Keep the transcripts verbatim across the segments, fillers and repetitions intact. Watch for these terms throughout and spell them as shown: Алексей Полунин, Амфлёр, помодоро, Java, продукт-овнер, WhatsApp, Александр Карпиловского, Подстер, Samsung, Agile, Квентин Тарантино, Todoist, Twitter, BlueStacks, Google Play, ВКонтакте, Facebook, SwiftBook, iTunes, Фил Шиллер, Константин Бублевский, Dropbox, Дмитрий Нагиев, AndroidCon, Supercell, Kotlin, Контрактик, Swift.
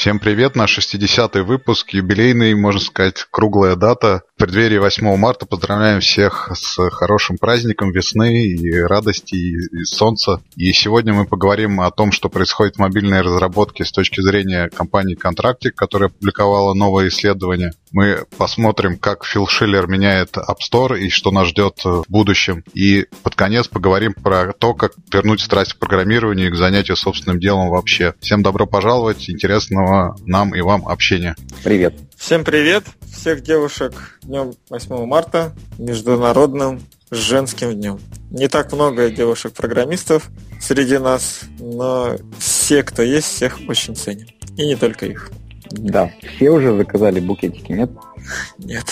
Всем привет, наш шестидесятый выпуск, юбилейный, можно сказать, круглая дата. В преддверии восьмого марта поздравляем всех с хорошим праздником весны и радости, и, и солнца. И сегодня мы поговорим о том, что происходит в мобильной разработке с точки зрения компании «Контрактик», которая опубликовала новое исследование. Мы посмотрим, как Фил Шиллер меняет App Store и что нас ждет в будущем. И под конец поговорим про то, как вернуть страсть к программированию и к занятию собственным делом вообще. Всем добро пожаловать, интересного нам и вам общение. Привет. Всем привет. Всех девушек днем восьмого марта, международным женским днем. Не так много девушек-программистов среди нас, но все, кто есть, всех очень ценим. И не только их. Да. Все уже заказали букетики, нет? Нет.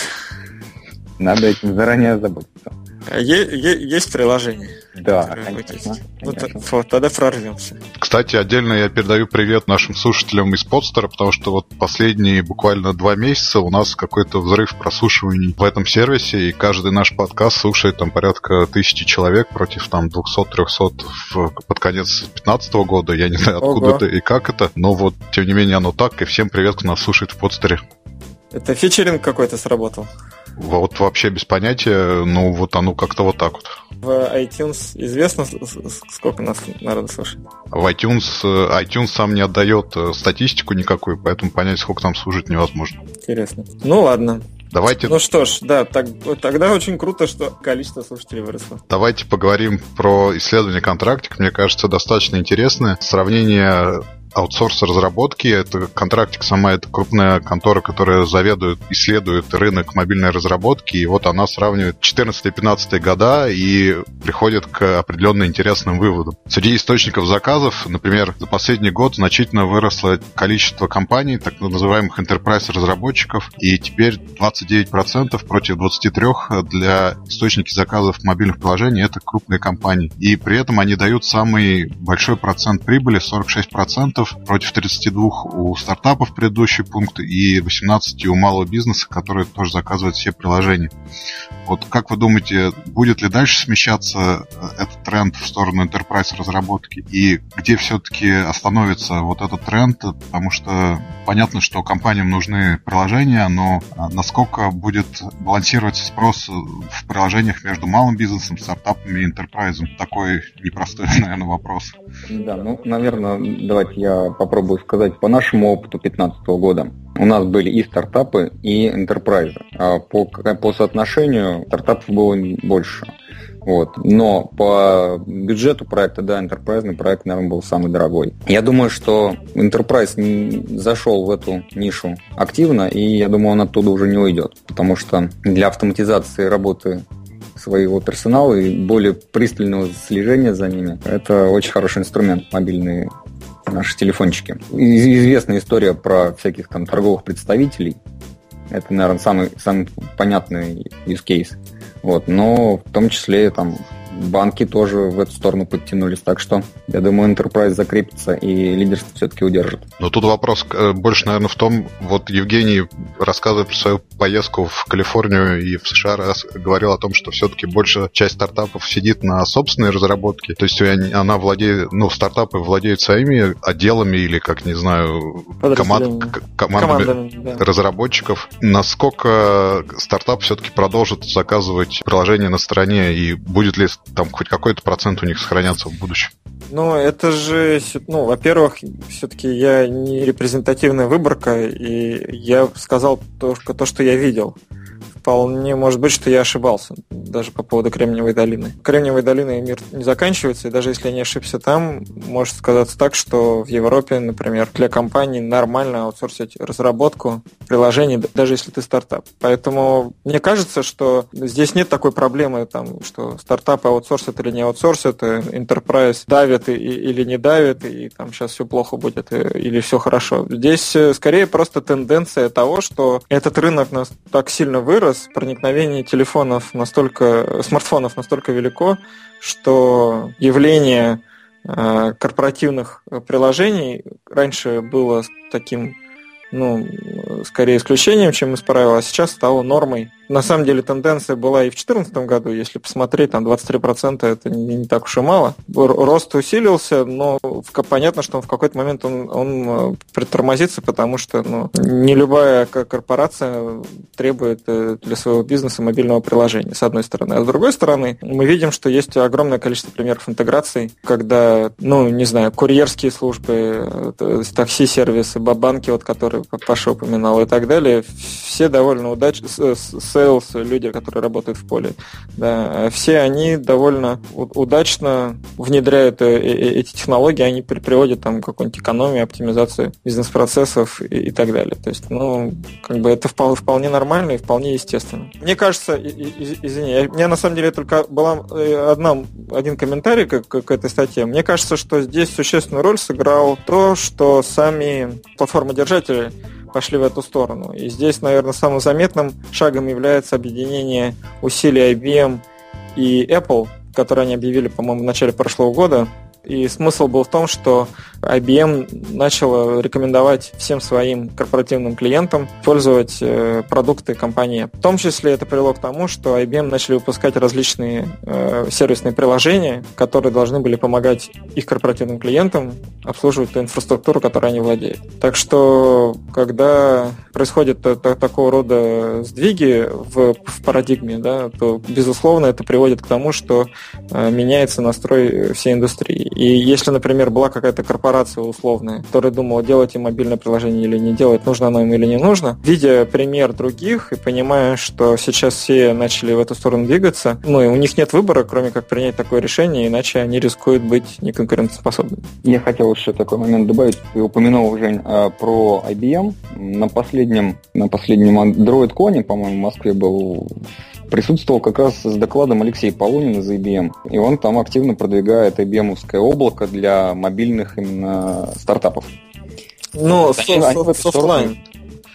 Надо этим заранее заботиться. Есть приложение. Да, конечно, ну, конечно. Вот, тогда прорвемся. Кстати, отдельно я передаю привет нашим слушателям из Подстера, потому что вот последние буквально два месяца у нас какой-то взрыв прослушиваний в этом сервисе, и каждый наш подкаст слушает там порядка тысячи человек против там двести-триста под конец пятнадцатого года. Я не знаю, откуда это и как это, но вот, тем не менее, оно так, и всем привет, кто нас слушает в Подстере. Это фичеринг какой-то сработал? Вот вообще без понятия, ну вот оно как-то вот так вот. В iTunes известно, сколько нас народу слушает? В iTunes, iTunes сам не отдает статистику никакую, поэтому понять, сколько там слушать, невозможно. Интересно. Ну ладно. Давайте... Ну что ж, да, так, тогда очень круто, что количество слушателей выросло. Давайте поговорим про исследование «Контрактик». Мне кажется, достаточно интересное. Сравнение... аутсорс разработки. Это «Контрактик» сама, это крупная контора, которая заведует, исследует рынок мобильной разработки, и вот она сравнивает четырнадцатый-пятнадцатый года и приходит к определенно интересным выводам. Среди источников заказов, например, за последний год значительно выросло количество компаний, так называемых enterprise-разработчиков, и теперь двадцать девять процентов против двадцати трёх процентов для источники заказов мобильных приложений — это крупные компании. И при этом они дают самый большой процент прибыли, сорок шесть процентов, против тридцати двух процентов у стартапов предыдущий пункт и восемнадцать процентов у малого бизнеса, который тоже заказывает все приложения. Вот как вы думаете, будет ли дальше смещаться этот тренд в сторону enterprise разработки? И где все-таки остановится вот этот тренд? Потому что понятно, что компаниям нужны приложения, но насколько будет балансироваться спрос в приложениях между малым бизнесом, стартапами и enterprise? Такой непростой, наверное, вопрос. Да, ну, наверное, давайте я Я попробую сказать по нашему опыту пятнадцатого года. У нас были и стартапы, и энтерпрайзы. По, по соотношению стартапов было больше. Вот. Но по бюджету проекта, да, энтерпрайзный проект, наверное, был самый дорогой. Я думаю, что энтерпрайз зашел в эту нишу активно, и я думаю, он оттуда уже не уйдет. Потому что для автоматизации работы своего персонала и более пристального слежения за ними это очень хороший инструмент мобильный. Наши телефончики. Известная история про всяких там торговых представителей. Это, наверное, самый, самый понятный use case. Вот. Но в том числе там банки тоже в эту сторону подтянулись. Так что, я думаю, Enterprise закрепится и лидерство все-таки удержит. Но тут вопрос больше, наверное, в том, вот Евгений, рассказывая про свою поездку в Калифорнию и в США, раз говорил о том, что все-таки большая часть стартапов сидит на собственной разработке. То есть она владеет, ну, стартапы владеют своими отделами или, как, не знаю, команд, командами, командами да. разработчиков. Насколько стартап все-таки продолжит заказывать приложения на стороне и будет ли там хоть какой-то процент у них сохранятся в будущем? Ну, это же, ну, во-первых, все-таки я не репрезентативная выборка, и я сказал только то, что я видел. Вполне может быть, что я ошибался, даже по поводу Кремниевой долины. Кремниевой долины мир не заканчивается, и даже если я не ошибся там, может сказаться так, что в Европе, например, для компаний нормально аутсорсить разработку приложений, даже если ты стартап. Поэтому мне кажется, что здесь нет такой проблемы, там, что стартапы аутсорсят или не аутсорсят, enterprise давит или не давит, и там сейчас все плохо будет или все хорошо. Здесь скорее просто тенденция того, что этот рынок нас так сильно вырос, проникновение телефонов настолько, смартфонов настолько велико, что явление корпоративных приложений раньше было таким ну, скорее исключением, чем из правила, а сейчас стало нормой. На самом деле тенденция была и в две тысячи четырнадцатом году, если посмотреть, там двадцать три процента это не, не так уж и мало. Рост усилился, но понятно, что он в какой-то момент он, он притормозится, потому что ну, не любая корпорация требует для своего бизнеса мобильного приложения, с одной стороны. А с другой стороны, мы видим, что есть огромное количество примеров интеграций, когда, ну, не знаю, курьерские службы, такси-сервисы, банки, вот, которые Паша упоминал, и так далее. Все довольно удачно, сейлс, люди, которые работают в поле, да, все они довольно удачно внедряют эти технологии, они приводят там, к какой-нибудь экономии, оптимизации бизнес-процессов и, и так далее. То есть, ну, как бы это вполне нормально и вполне естественно. Мне кажется, извини, у меня на самом деле только была одна, один комментарий к, к этой статье. Мне кажется, что здесь существенную роль сыграл то, что сами платформодержатели пошли в эту сторону. И здесь, наверное, самым заметным шагом является объединение усилий ай би эм и Apple, которые они объявили, по-моему, в начале прошлого года. И смысл был в том, что ай би эм начала рекомендовать всем своим корпоративным клиентам использовать э, продукты компании. В том числе это привело к тому, что ай би эм начали выпускать различные э, сервисные приложения, которые должны были помогать их корпоративным клиентам обслуживать ту инфраструктуру, которой они владеют. Так что, когда происходят т- т- такого рода сдвиги в, в парадигме, да, то, безусловно, это приводит к тому, что э, меняется настрой всей индустрии. И если, например, была какая-то корпорация условная, которая думала, делать им мобильное приложение или не делать, нужно оно им или не нужно, видя пример других и понимая, что сейчас все начали в эту сторону двигаться, ну и у них нет выбора, кроме как принять такое решение, иначе они рискуют быть неконкурентоспособными. Я хотел еще такой момент добавить. Ты упомянул, Жень, про ай би эм. На последнем, на последнем AndroidCon, по-моему, в Москве был... присутствовал как раз с докладом Алексей Полунин из ай би эм, и он там активно продвигает ай би эм-овское облако для мобильных именно стартапов. Ну, Софтлайн.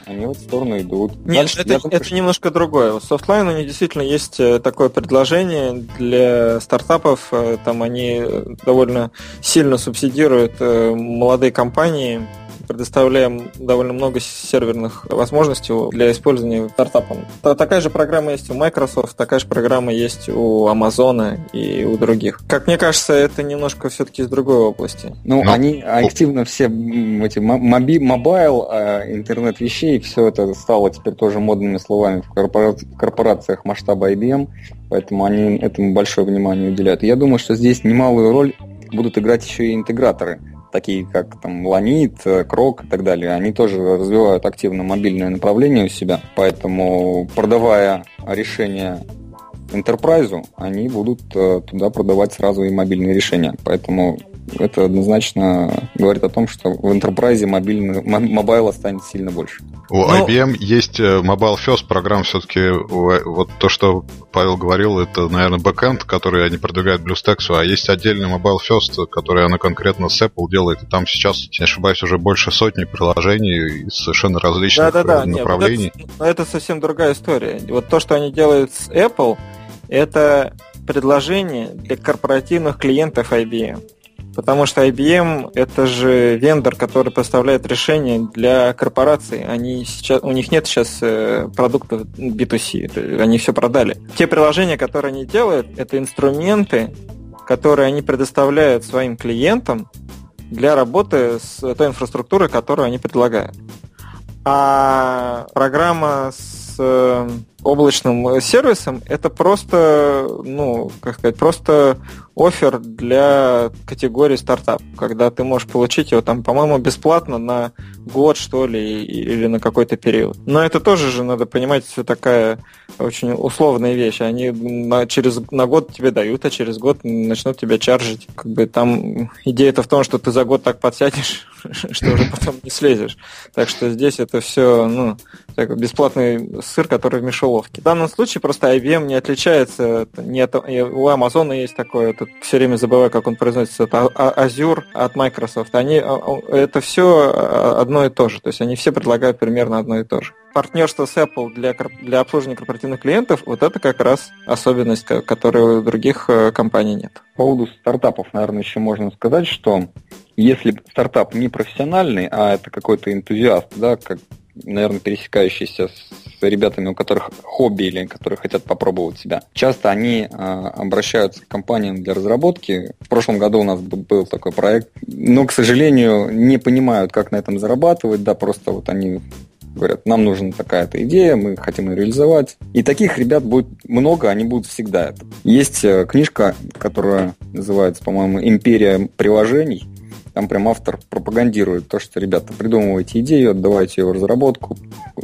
Они вот в сторону идут. Нет, дальше, это, это приш... немножко другое. У Софтлайн, у них действительно есть такое предложение для стартапов. Там они довольно сильно субсидируют молодые компании, предоставляем довольно много серверных возможностей для использования стартапом. Такая же программа есть у Microsoft, такая же программа есть у Amazon и у других. Как мне кажется, это немножко все-таки из другой области. Ну, Но... они активно все эти моби, мобайл, интернет вещей, все это стало теперь тоже модными словами в корпорациях масштаба ай би эм, поэтому они этому большое внимание уделяют. Я думаю, что здесь немалую роль будут играть еще и интеграторы, такие как там Ланит, Крок и так далее. Они тоже развивают активно мобильное направление у себя, поэтому, продавая решения Enterprise, они будут туда продавать сразу и мобильные решения. Поэтому это однозначно говорит о том, что в Enterprise мобильный, мобайла станет сильно больше. У Но... ай би эм есть Mobile First программ все-таки. Вот то, что Павел говорил, это, наверное, бэкэнд, который они продвигают BlueStacks, а есть отдельный Mobile First, который она конкретно с Apple делает. И там сейчас, если не ошибаюсь, уже больше сотни приложений из совершенно различных Да-да-да, направлений. Нет, вот это, это совсем другая история. Вот то, что они делают с Apple, это предложение для корпоративных клиентов ай би эм. Потому что ай би эм – это же вендор, который поставляет решения для корпораций. Они сейчас, у них нет сейчас продуктов би ту си, они все продали. Те приложения, которые они делают, это инструменты, которые они предоставляют своим клиентам для работы с той инфраструктурой, которую они предлагают. А программа с облачным сервисом – это просто, ну, как сказать, просто оффер для категории стартап, когда ты можешь получить его там, по-моему, бесплатно на год, что ли, или на какой-то период. Но это тоже же, надо понимать, все такая очень условная вещь. Они на, через, на год тебе дают, а через год начнут тебя чаржить. Как бы там идея-то в том, что ты за год так подсядешь, что уже потом не слезешь. Так что здесь это все, ну, бесплатный сыр, который в мешеловке. В данном случае просто ай би эм не отличается. Не от, у Амазона есть такое, тут все время забываю, как он произносится, это Azure от Microsoft. Они, это все одно и то же. То есть они все предлагают примерно одно и то же. Партнерство с Apple для, для обслуживания корпоративных клиентов, вот это как раз особенность, которой у других компаний нет. По поводу стартапов, наверное, еще можно сказать, что если стартап не профессиональный, а это какой-то энтузиаст, да, как, наверное, пересекающийся с ребятами, у которых хобби или которые хотят попробовать себя, часто они э, обращаются к компаниям для разработки. В прошлом году у нас был такой проект, но, к сожалению, не понимают, как на этом зарабатывать, да, просто вот они говорят, нам нужна такая-то идея, мы хотим ее реализовать. И таких ребят будет много, они будут всегда это. Есть книжка, которая называется, по-моему, «Империя приложений». Там прям автор пропагандирует то, что, ребята, придумывайте идею, отдавайте ее в разработку,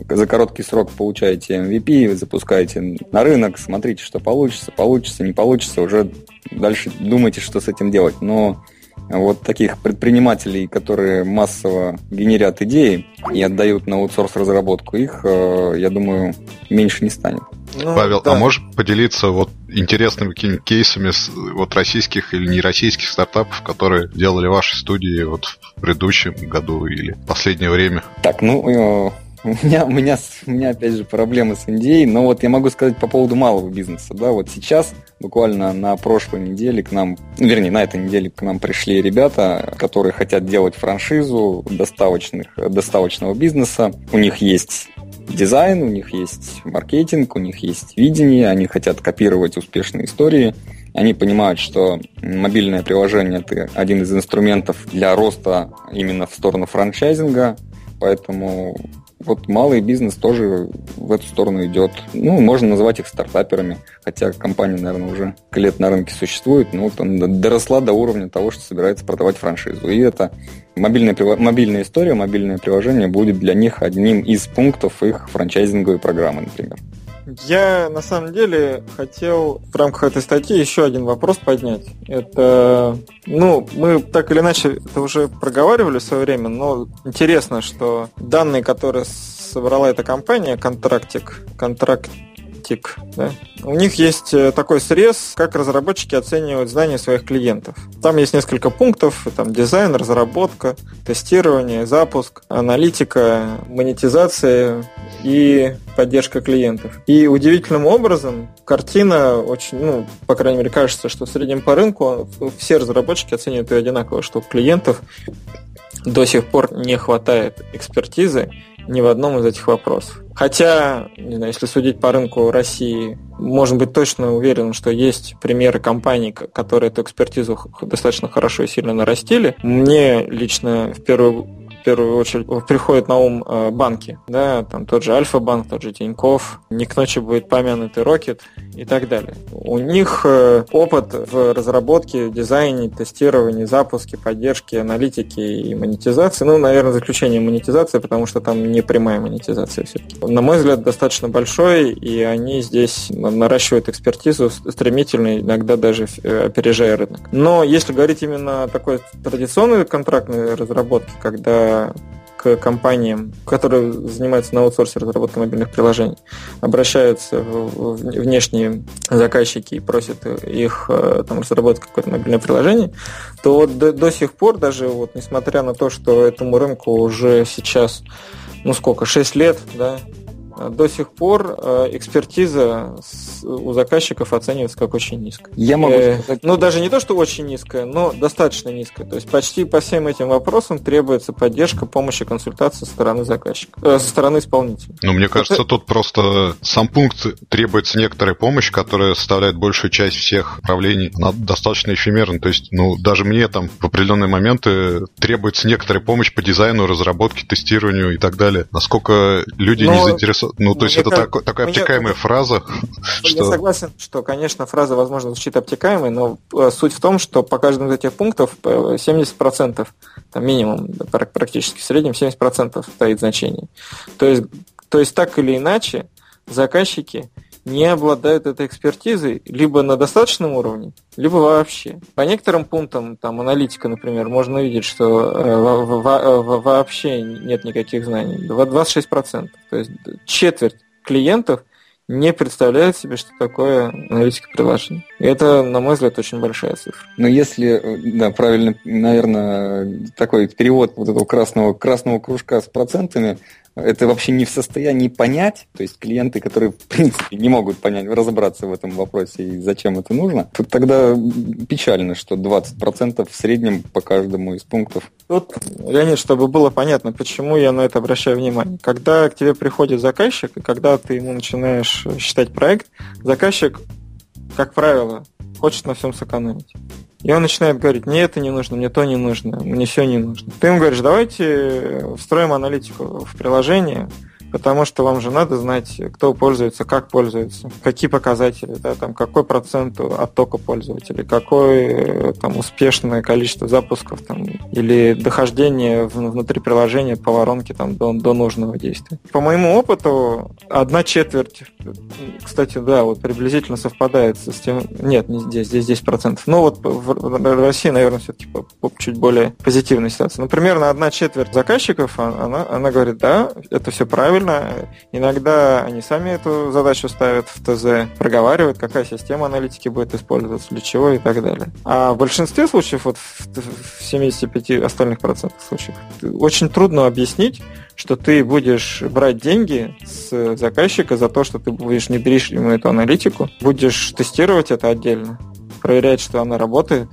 за короткий срок получаете эм ви пи, запускаете на рынок, смотрите, что получится, получится, не получится, уже дальше думайте, что с этим делать. Но вот таких предпринимателей, которые массово генерят идеи и отдают на аутсорс-разработку, их, я думаю, меньше не станет. Ну, Павел, да. А можешь поделиться вот интересными какими-то кейсами вот российских или нероссийских стартапов, которые делали ваши студии вот в предыдущем году или в последнее время? Так, ну... У меня, у, меня, у меня, опять же, проблемы с Индией, но вот я могу сказать по поводу малого бизнеса. Да, вот сейчас, буквально на прошлой неделе к нам, вернее, на этой неделе к нам пришли ребята, которые хотят делать франшизу доставочных, доставочного бизнеса. У них есть дизайн, у них есть маркетинг, у них есть видение, они хотят копировать успешные истории. Они понимают, что мобильное приложение – это один из инструментов для роста именно в сторону франчайзинга, поэтому... Вот малый бизнес тоже в эту сторону идет. Ну, можно назвать их стартаперами, хотя компания, наверное, уже лет на рынке существует, но вот она доросла до уровня того, что собирается продавать франшизу. И это мобильная, мобильная история, мобильное приложение будет для них одним из пунктов их франчайзинговой программы, например. Я, на самом деле, хотел в рамках этой статьи еще один вопрос поднять. Это, ну, мы так или иначе это уже проговаривали в свое время, но интересно, что данные, которые собрала эта компания, Контрактик, Контрактик, да, у них есть такой срез, как разработчики оценивают знания своих клиентов. Там есть несколько пунктов, там дизайн, разработка, тестирование, запуск, аналитика, монетизация и поддержка клиентов. И удивительным образом картина очень, ну, по крайней мере, кажется, что в среднем по рынку все разработчики оценивают ее одинаково, что у клиентов до сих пор не хватает экспертизы ни в одном из этих вопросов. Хотя, не знаю, если судить по рынку России, можно быть точно уверен, что есть примеры компаний, которые эту экспертизу достаточно хорошо и сильно нарастили. Мне лично в первую В первую очередь приходят на ум банки, да, там тот же Альфа-банк, тот же Тинькофф, не к ночи будет помянутый Рокет и так далее. У них опыт в разработке, дизайне, тестировании, запуске, поддержке, аналитике и монетизации. Ну, наверное, заключение монетизации, потому что там не прямая монетизация все-таки. На мой взгляд, достаточно большой, и они здесь наращивают экспертизу стремительно, иногда даже опережая рынок. Но если говорить именно о такой традиционной контрактной разработке, когда к компаниям, которые занимаются на аутсорсе разработкой мобильных приложений, обращаются внешние заказчики и просят их там разработать какое-то мобильное приложение, то до, до сих пор, даже вот несмотря на то, что этому рынку уже сейчас, ну сколько, шесть лет, да, до сих пор экспертиза у заказчиков оценивается как очень низкая. Я могу сказать... Ну, даже не то, что очень низкая, но достаточно низкая. То есть почти по всем этим вопросам требуется поддержка, помощь и консультация со стороны заказчика, э, со стороны исполнителя. Ну, мне кажется, Это... тут просто сам пункт требуется некоторая помощь, которая составляет большую часть всех управлений. Она достаточно эфемерна. То есть, ну, даже мне там в определенные моменты требуется некоторая помощь по дизайну, разработке, тестированию и так далее. Насколько люди но... не заинтересованы. Ну, то есть это так, такая обтекаемая фраза. Я согласен, что, конечно, фраза, возможно, звучит обтекаемой, но суть в том, что по каждому из этих пунктов семьдесят процентов, там минимум, практически в среднем семьдесят процентов стоит значение. То есть, то есть так или иначе заказчики не обладают этой экспертизой либо на достаточном уровне, либо вообще. По некоторым пунктам, там аналитика, например, можно увидеть, что в- в- в- вообще нет никаких знаний. двадцать шесть процентов. То есть четверть клиентов не представляют себе, что такое аналитика приложений. И это, на мой взгляд, очень большая цифра. Но если, да, правильно, наверное, такой перевод вот этого красного, красного кружка с процентами, это вообще не в состоянии понять, то есть клиенты, которые, в принципе, не могут понять, разобраться в этом вопросе и зачем это нужно, то тогда печально, что двадцать процентов в среднем по каждому из пунктов. Тут, Леонид, чтобы было понятно, почему я на это обращаю внимание. Когда к тебе приходит заказчик, и когда ты ему начинаешь считать проект, заказчик, как правило, хочет на всем сэкономить. И он начинает говорить: мне это не нужно, мне то не нужно, мне все не нужно. Ты ему говоришь: давайте встроим аналитику в приложение, потому что вам же надо знать, кто пользуется, как пользуется, какие показатели, да, там, какой процент оттока пользователей, какое там успешное количество запусков там, или дохождение внутри приложения по воронке там, до, до нужного действия. По моему опыту, одна четверть, кстати, да, вот приблизительно совпадает с тем... Нет, не здесь, здесь десять процентов. Но вот в России, наверное, все-таки чуть более позитивная ситуация. Но примерно одна четверть заказчиков, она, она говорит: да, это все правильно. Иногда они сами эту задачу ставят в ТЗ, проговаривают, какая система аналитики будет использоваться, для чего и так далее. А в большинстве случаев, вот в семидесяти пяти остальных процентах случаев, очень трудно объяснить, что ты будешь брать деньги с заказчика за то, что ты будешь внедрить ему эту аналитику, будешь тестировать это отдельно, проверять, что она работает,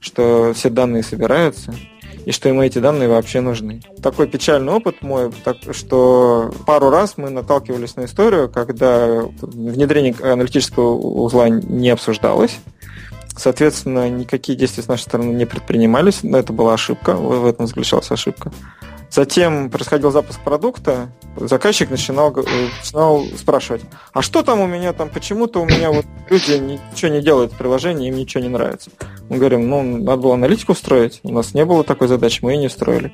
что все данные собираются, и что ему эти данные вообще нужны. Такой печальный опыт мой, так, что пару раз мы наталкивались на историю, когда внедрение аналитического узла не обсуждалось, соответственно, никакие действия с нашей стороны не предпринимались, но это была ошибка, в этом заключалась ошибка. Затем происходил запуск продукта, заказчик начинал, начинал спрашивать: а что там у меня, там почему-то у меня вот люди ничего не делают в приложении, им ничего не нравится. Мы говорим: ну, надо было аналитику строить, у нас не было такой задачи, мы ее не строили.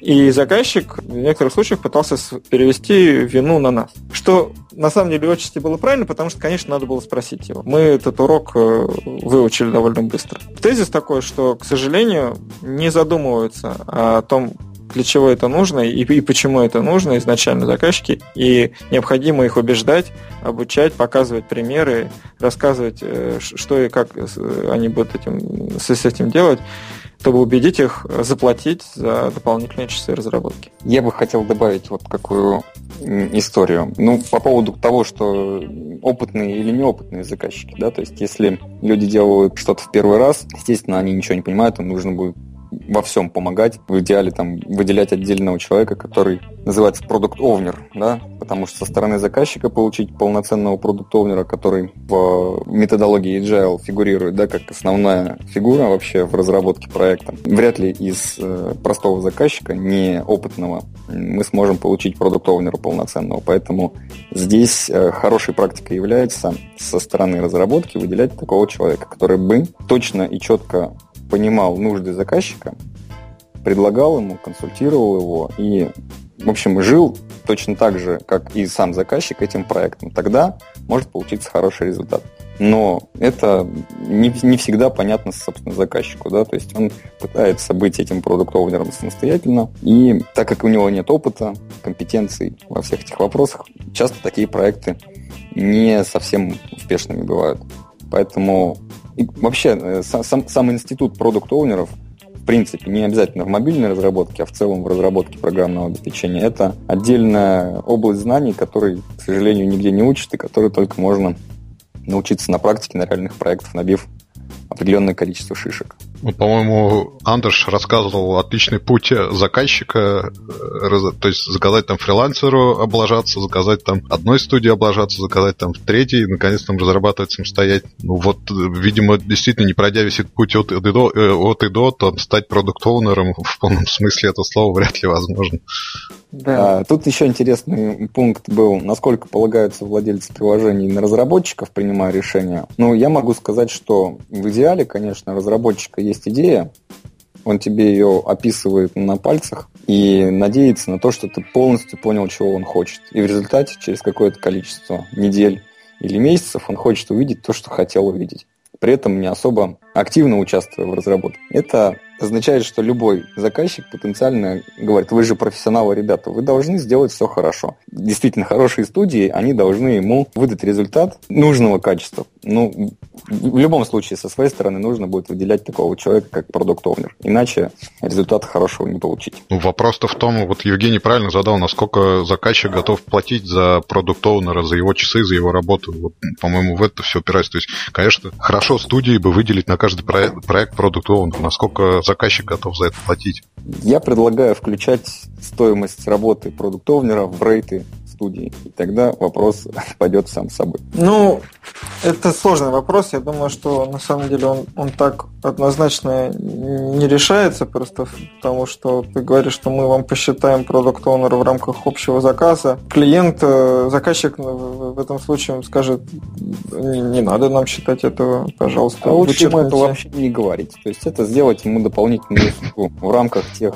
И заказчик в некоторых случаях пытался перевести вину на нас, что на самом деле в отчасти было правильно, потому что, конечно, надо было спросить его. Мы этот урок выучили довольно быстро. Тезис такой, что, к сожалению, не задумываются о том, для чего это нужно и, и почему это нужно изначально заказчики, и необходимо их убеждать, обучать, показывать примеры, рассказывать, что и как они будут этим, с этим делать, чтобы убедить их заплатить за дополнительные часы разработки. Я бы хотел добавить вот какую историю. Ну, по поводу того, что опытные или неопытные заказчики, да, то есть если люди делают что-то в первый раз, естественно, они ничего не понимают, им нужно будет во всем помогать, в идеале там выделять отдельного человека, который называется продукт-овнер, да, потому что со стороны заказчика получить полноценного продукт-овнера, который в методологии Agile фигурирует, да, как основная фигура вообще в разработке проекта, вряд ли из э, простого заказчика, неопытного, мы сможем получить продукт-овнера полноценного, поэтому здесь э, хорошей практикой является со стороны разработки выделять такого человека, который бы точно и четко понимал нужды заказчика, предлагал ему, консультировал его и, в общем, жил точно так же, как и сам заказчик этим проектом. Тогда может получиться хороший результат. Но это не, не всегда понятно, собственно, заказчику, да, то есть он пытается быть этим продукт-оунером самостоятельно, и так как у него нет опыта, компетенций во всех этих вопросах, часто такие проекты не совсем успешными бывают. Поэтому и вообще сам, сам институт продукт-оунеров, в принципе, не обязательно в мобильной разработке, а в целом в разработке программного обеспечения, это отдельная область знаний, которой, к сожалению, нигде не учат, и которой только можно научиться на практике, на реальных проектах, набив определенное количество шишек. Вот, по-моему, Андерш рассказывал отличный путь заказчика, то есть заказать там фрилансеру облажаться, заказать там одной студии облажаться, заказать там в третьей, наконец там разрабатывать самостоятельно. Ну вот, видимо, действительно не пройдя весь этот путь от и до, от и до там стать продукт-оунером в полном смысле этого слова вряд ли возможно. Да. А, тут еще интересный пункт был, насколько полагаются владельцы приложений на разработчиков, принимая решения. Ну, я могу сказать, что в идеале, конечно, разработчика есть идея, он тебе ее описывает на пальцах и надеется на то, что ты полностью понял, чего он хочет. И в результате через какое-то количество недель или месяцев он хочет увидеть то, что хотел увидеть, при этом не особо активно участвуя в разработке. Это означает, что любой заказчик потенциально говорит: вы же профессионалы, ребята, вы должны сделать все хорошо. Действительно, хорошие студии, они должны ему выдать результат нужного качества. Ну, в любом случае, со своей стороны нужно будет выделять такого человека, как продукт-овнер. Иначе результата хорошего не получить. Вопрос-то в том, вот Евгений правильно задал, насколько заказчик готов платить за продукт-овнера, за его часы, за его работу. Вот, по-моему, в это все упирается. То есть, конечно, хорошо студии бы выделить на каждый проект продукт-овнера. Насколько заказчик готов за это платить? Я предлагаю включать стоимость работы продукт-овнера в рейты студии. И тогда вопрос пойдет сам собой. Ну, это сложный вопрос. Я думаю, что на самом деле он, он так однозначно не решается, просто потому что ты говоришь, что мы вам посчитаем продукт оунера в рамках общего заказа. Клиент, заказчик в этом случае скажет: не, не надо нам считать этого, пожалуйста. А лучше ему это вообще не говорить. То есть это сделать ему дополнительную услугу в рамках тех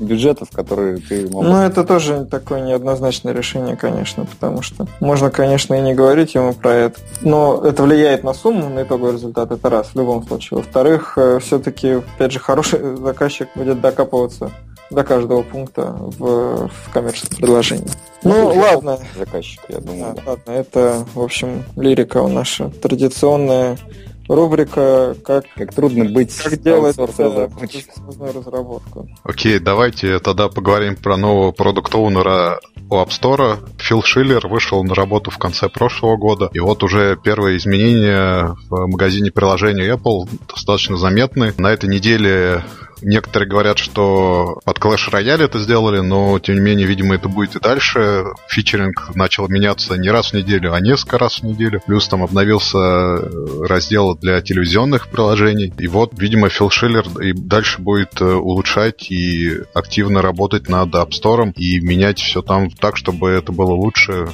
бюджетов, которые ты... Мог... Ну, это тоже такое неоднозначное решение, конечно, потому что можно, конечно, и не говорить ему про это, но это влияет на сумму, на итоговый результат, это раз, в любом случае. Во-вторых, все-таки, опять же, хороший заказчик будет докапываться до каждого пункта в, в коммерческом предложении. Ну, ну ладно. Заказчик, я думаю. А, да. Ладно, это, в общем, лирика у наша традиционная. Рубрика «Как, как трудно быть как делать разработку». Окей, okay, давайте тогда поговорим про нового продукт-оунера у App Store. Фил Шиллер вышел на работу в конце прошлого года, и вот уже первые изменения в магазине приложений Apple достаточно заметны. На этой неделе... Некоторые говорят, что под Clash Royale это сделали, но, тем не менее, видимо, это будет и дальше. Фичеринг начал меняться не раз в неделю, а несколько раз в неделю. Плюс там обновился раздел для телевизионных приложений. И вот, видимо, Фил Шиллер и дальше будет улучшать и активно работать над App Store и менять все там так, чтобы это было лучше,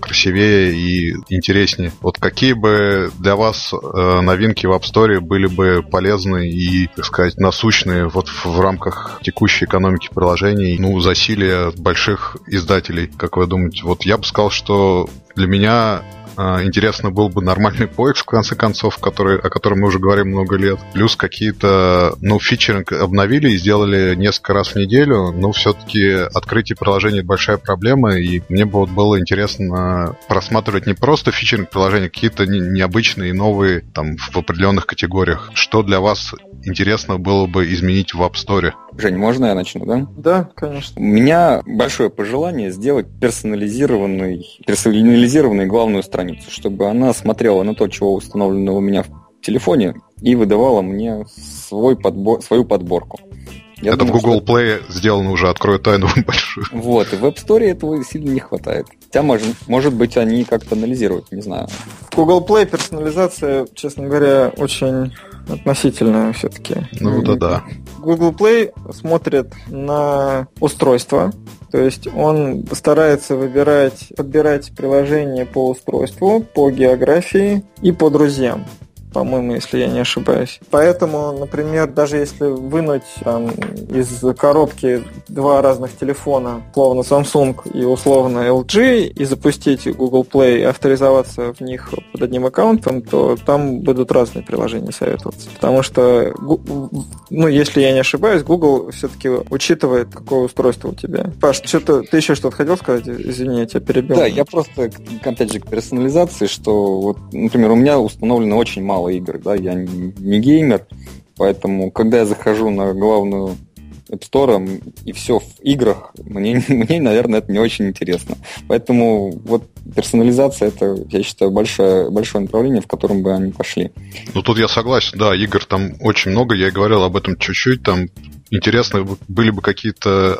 красивее и интереснее. Вот какие бы для вас новинки в App Store были бы полезны и, так сказать, насущные вот в рамках текущей экономики приложений, ну, засилия больших издателей, как вы думаете? Вот я бы сказал, что для меня интересно был бы нормальный поиск, в конце концов, который, о котором мы уже говорим много лет. Плюс какие-то, ну, фичеринг обновили и сделали несколько раз в неделю, но все-таки открытие приложения — большая проблема, и мне бы вот было интересно просматривать не просто фичеринг приложения, а какие-то необычные, новые, там, в определенных категориях. Что для вас интересно было бы изменить в App Store? Жень, можно я начну, да? Да, конечно. У меня большое пожелание сделать персонализированный, персонализированную главную страницу, чтобы она смотрела на то, чего установлено у меня в телефоне, и выдавала мне свой подбор, свою подборку. Я это думаю, в Google Play что... сделано уже, открою тайну большую. Вот, и в App Store этого сильно не хватает. Хотя, может, может быть, они как-то анализируют, не знаю. В Google Play персонализация, честно говоря, очень относительная все-таки. Ну да, да. Google Play смотрит на устройство. То есть он старается выбирать, подбирать приложения по устройству, по географии и по друзьям, по-моему, если я не ошибаюсь. Поэтому, например, даже если вынуть там из коробки два разных телефона, условно Samsung и условно эл джи, и запустить Google Play и авторизоваться в них под одним аккаунтом, то там будут разные приложения советоваться. Потому что, ну, если я не ошибаюсь, Google все-таки учитывает, какое устройство у тебя. Паш, что-то, ты еще что-то хотел сказать? Извини, я тебя перебил. Да, я просто, опять же, к персонализации, что, вот, например, у меня установлено очень мало игр, да, я не геймер, поэтому, когда я захожу на главную App Store и все в играх, мне, мне, наверное, это не очень интересно. Поэтому вот персонализация — это, я считаю, большое, большое направление, в котором бы они пошли. Ну, тут я согласен, да, игр там очень много, я и говорил об этом чуть-чуть, там интересно были бы какие-то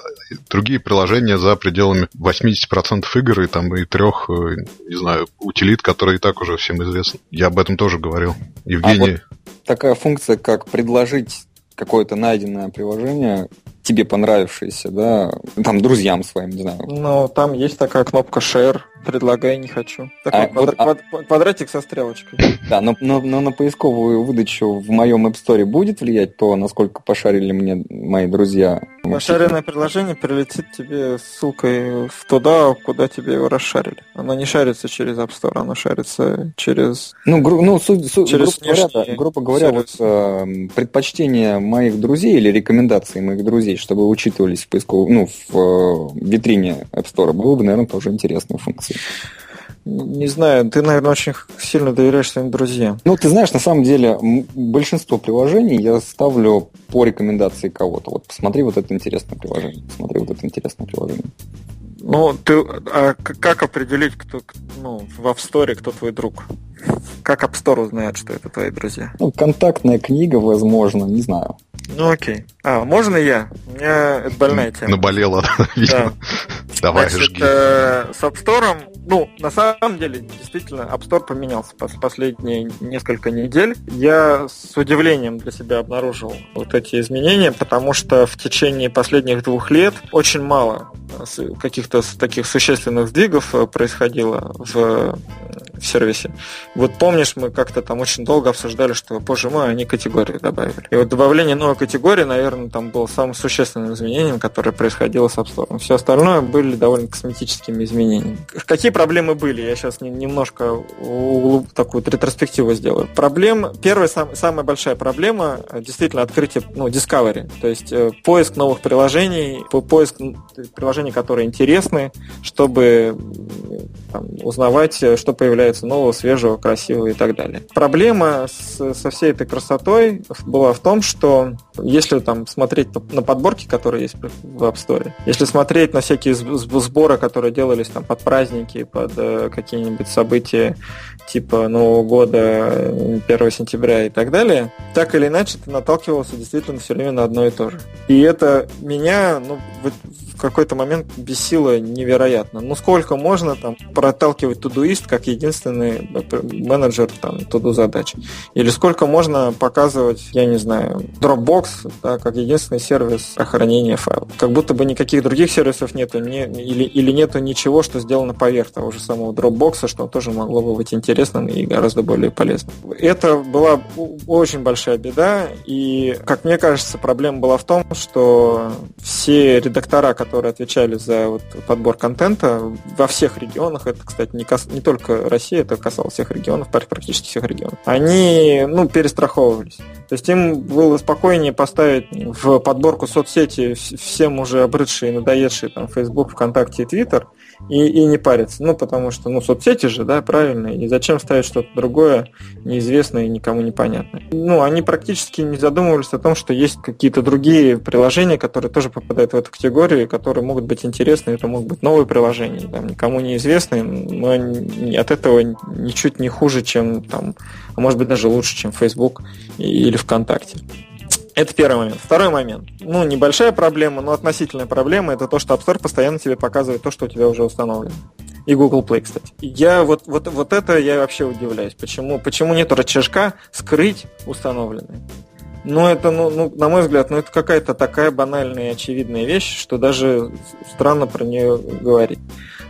другие приложения за пределами восемьдесят процентов игр и там и трех, не знаю, утилит, которые и так уже всем известны. Я об этом тоже говорил. Евгений. А вот такая функция, как предложить какое-то найденное приложение, тебе понравившееся, да, там, друзьям своим, не знаю. Ну, там есть такая кнопка «Share», «Предлагай, не хочу». Такой а, квадр... вот, а... квадратик со стрелочкой. Да, но, но, но на поисковую выдачу в моем App Store будет влиять то, насколько пошарили мне мои друзья Расшаренное приложение прилетит тебе ссылкой в туда, куда тебе его расшарили. Оно не шарится через App Store, оно шарится через... Ну, гру... ну суть, суть, через грубо говоря, грубо говоря вот, э, предпочтения моих друзей или рекомендации моих друзей, чтобы учитывались в, поисков... ну, в э, витрине App Store, было бы, наверное, тоже интересная функция. Не знаю, ты, наверное, очень сильно доверяешь своим друзьям. Ну, ты знаешь, на самом деле, большинство приложений я ставлю по рекомендации кого-то. Вот посмотри вот это интересное приложение, посмотри вот это интересное приложение. Ну, ты, а как определить, кто, ну, в App Store, кто твой друг? Как App Store узнает, что это твои друзья? Ну, контактная книга, возможно, не знаю. Ну, окей. А, можно я? У меня это больная тема. Наболела, видимо. Давай, жги. С App Store, ну, на самом деле, действительно, App Store поменялся последние несколько недель. Я с удивлением для себя обнаружил вот эти изменения, потому что в течение последних двух лет очень мало каких-то таких существенных сдвигов происходило в, в сервисе. Вот помнишь, мы как-то там очень долго обсуждали, что, боже мой, они категории добавили. И вот добавление новой категории, наверное, там было самым существенным изменением, которое происходило с App Store. Все остальное были довольно косметическими изменениями. Какие проблемы были? Я сейчас немножко углуб, такую ретроспективу сделаю. Проблем, первая, сам, самая большая проблема действительно открытие, ну, Discovery. То есть поиск новых приложений, поиск приложений, которые интересны, чтобы там, узнавать, что появляется нового, свежего, красивого и так далее. Проблема с, со всей этой красотой была в том, что если там смотреть на подборки, которые есть в App Store, если смотреть на всякие сборы, которые делались там под праздники, под э, какие-нибудь события типа Нового года, первого сентября и так далее, так или иначе ты наталкивался действительно все время на одно и то же. И это меня, ну, в какой-то момент бесило невероятно. Ну, сколько можно там проталкивать Todoist как единственный менеджер там Todo задач? Или сколько можно показывать, я не знаю, Dropbox, да, как единственный сервис хранения файлов? Как будто бы никаких других сервисов нету, не, или, или нету ничего, что сделано поверх того же самого Dropbox, что тоже могло бы быть интересным и гораздо более полезным. Это была очень большая беда, и, как мне кажется, проблема была в том, что все редактора, которые отвечали за вот подбор контента во всех регионах, это, кстати, не, кас... не только Россия, это касалось всех регионов, практически всех регионов, они, ну, перестраховывались. То есть им было спокойнее поставить в подборку соцсети всем уже обрыдшие и надоедшие там Facebook, ВКонтакте и Twitter, и, и не париться. Ну, потому что, ну, соцсети же, да, правильно, и зачем ставить что-то другое, неизвестное и никому непонятное. Ну, они практически не задумывались о том, что есть какие-то другие приложения, которые тоже попадают в эту категорию, которые могут быть интересны, это могут быть новые приложения, там, никому неизвестные, но от этого ничуть не хуже, чем, там, а может быть, даже лучше, чем Facebook или ВКонтакте. Это первый момент. Второй момент. Ну, небольшая проблема, но относительная проблема – это то, что App Store постоянно тебе показывает то, что у тебя уже установлено. И Google Play, кстати. Я вот, вот, вот это я вообще удивляюсь. Почему, почему нет рычажка «Скрыть установленное»? Ну, это, ну, ну, на мой взгляд, ну это какая-то такая банальная и очевидная вещь, что даже странно про нее говорить.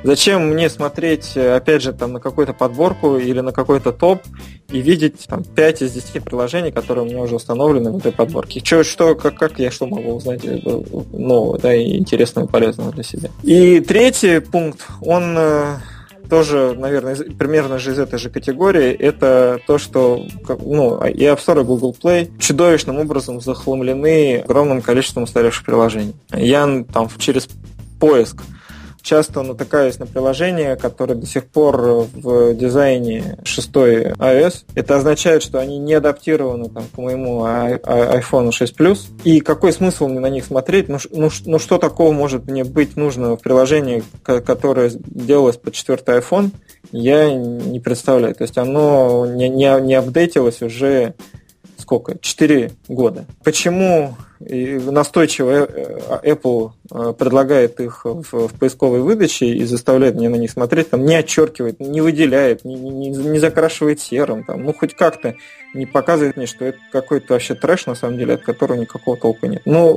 Зачем мне смотреть, опять же, там, на какую-то подборку или на какой-то топ и видеть там, пять из десяти приложений, которые у меня уже установлены в этой подборке? Че, что, как, как я что могу узнать нового, да, и интересного и полезного для себя? И третий пункт, он тоже, наверное, примерно же из этой же категории, это то, что, ну, и App Store, и Google Play чудовищным образом захламлены огромным количеством устаревших приложений. Я там через поиск часто натыкаюсь на приложения, которые до сих пор в дизайне шестой iOS. Это означает, что они не адаптированы там, к моему айфон шесть плюс. И какой смысл мне на них смотреть? Ну, ну, ну что такого может мне быть нужно в приложении, которое делалось под четвертый iPhone? Я не представляю. То есть оно не, не, не апдейтилось уже сколько? четыре года. Почему настойчиво Apple предлагает их в поисковой выдаче и заставляет меня на них смотреть, там, не отчеркивает, не выделяет, не, не, не закрашивает серым, там, ну хоть как-то не показывает мне, что это какой-то вообще трэш, на самом деле, от которого никакого толку нет. Ну,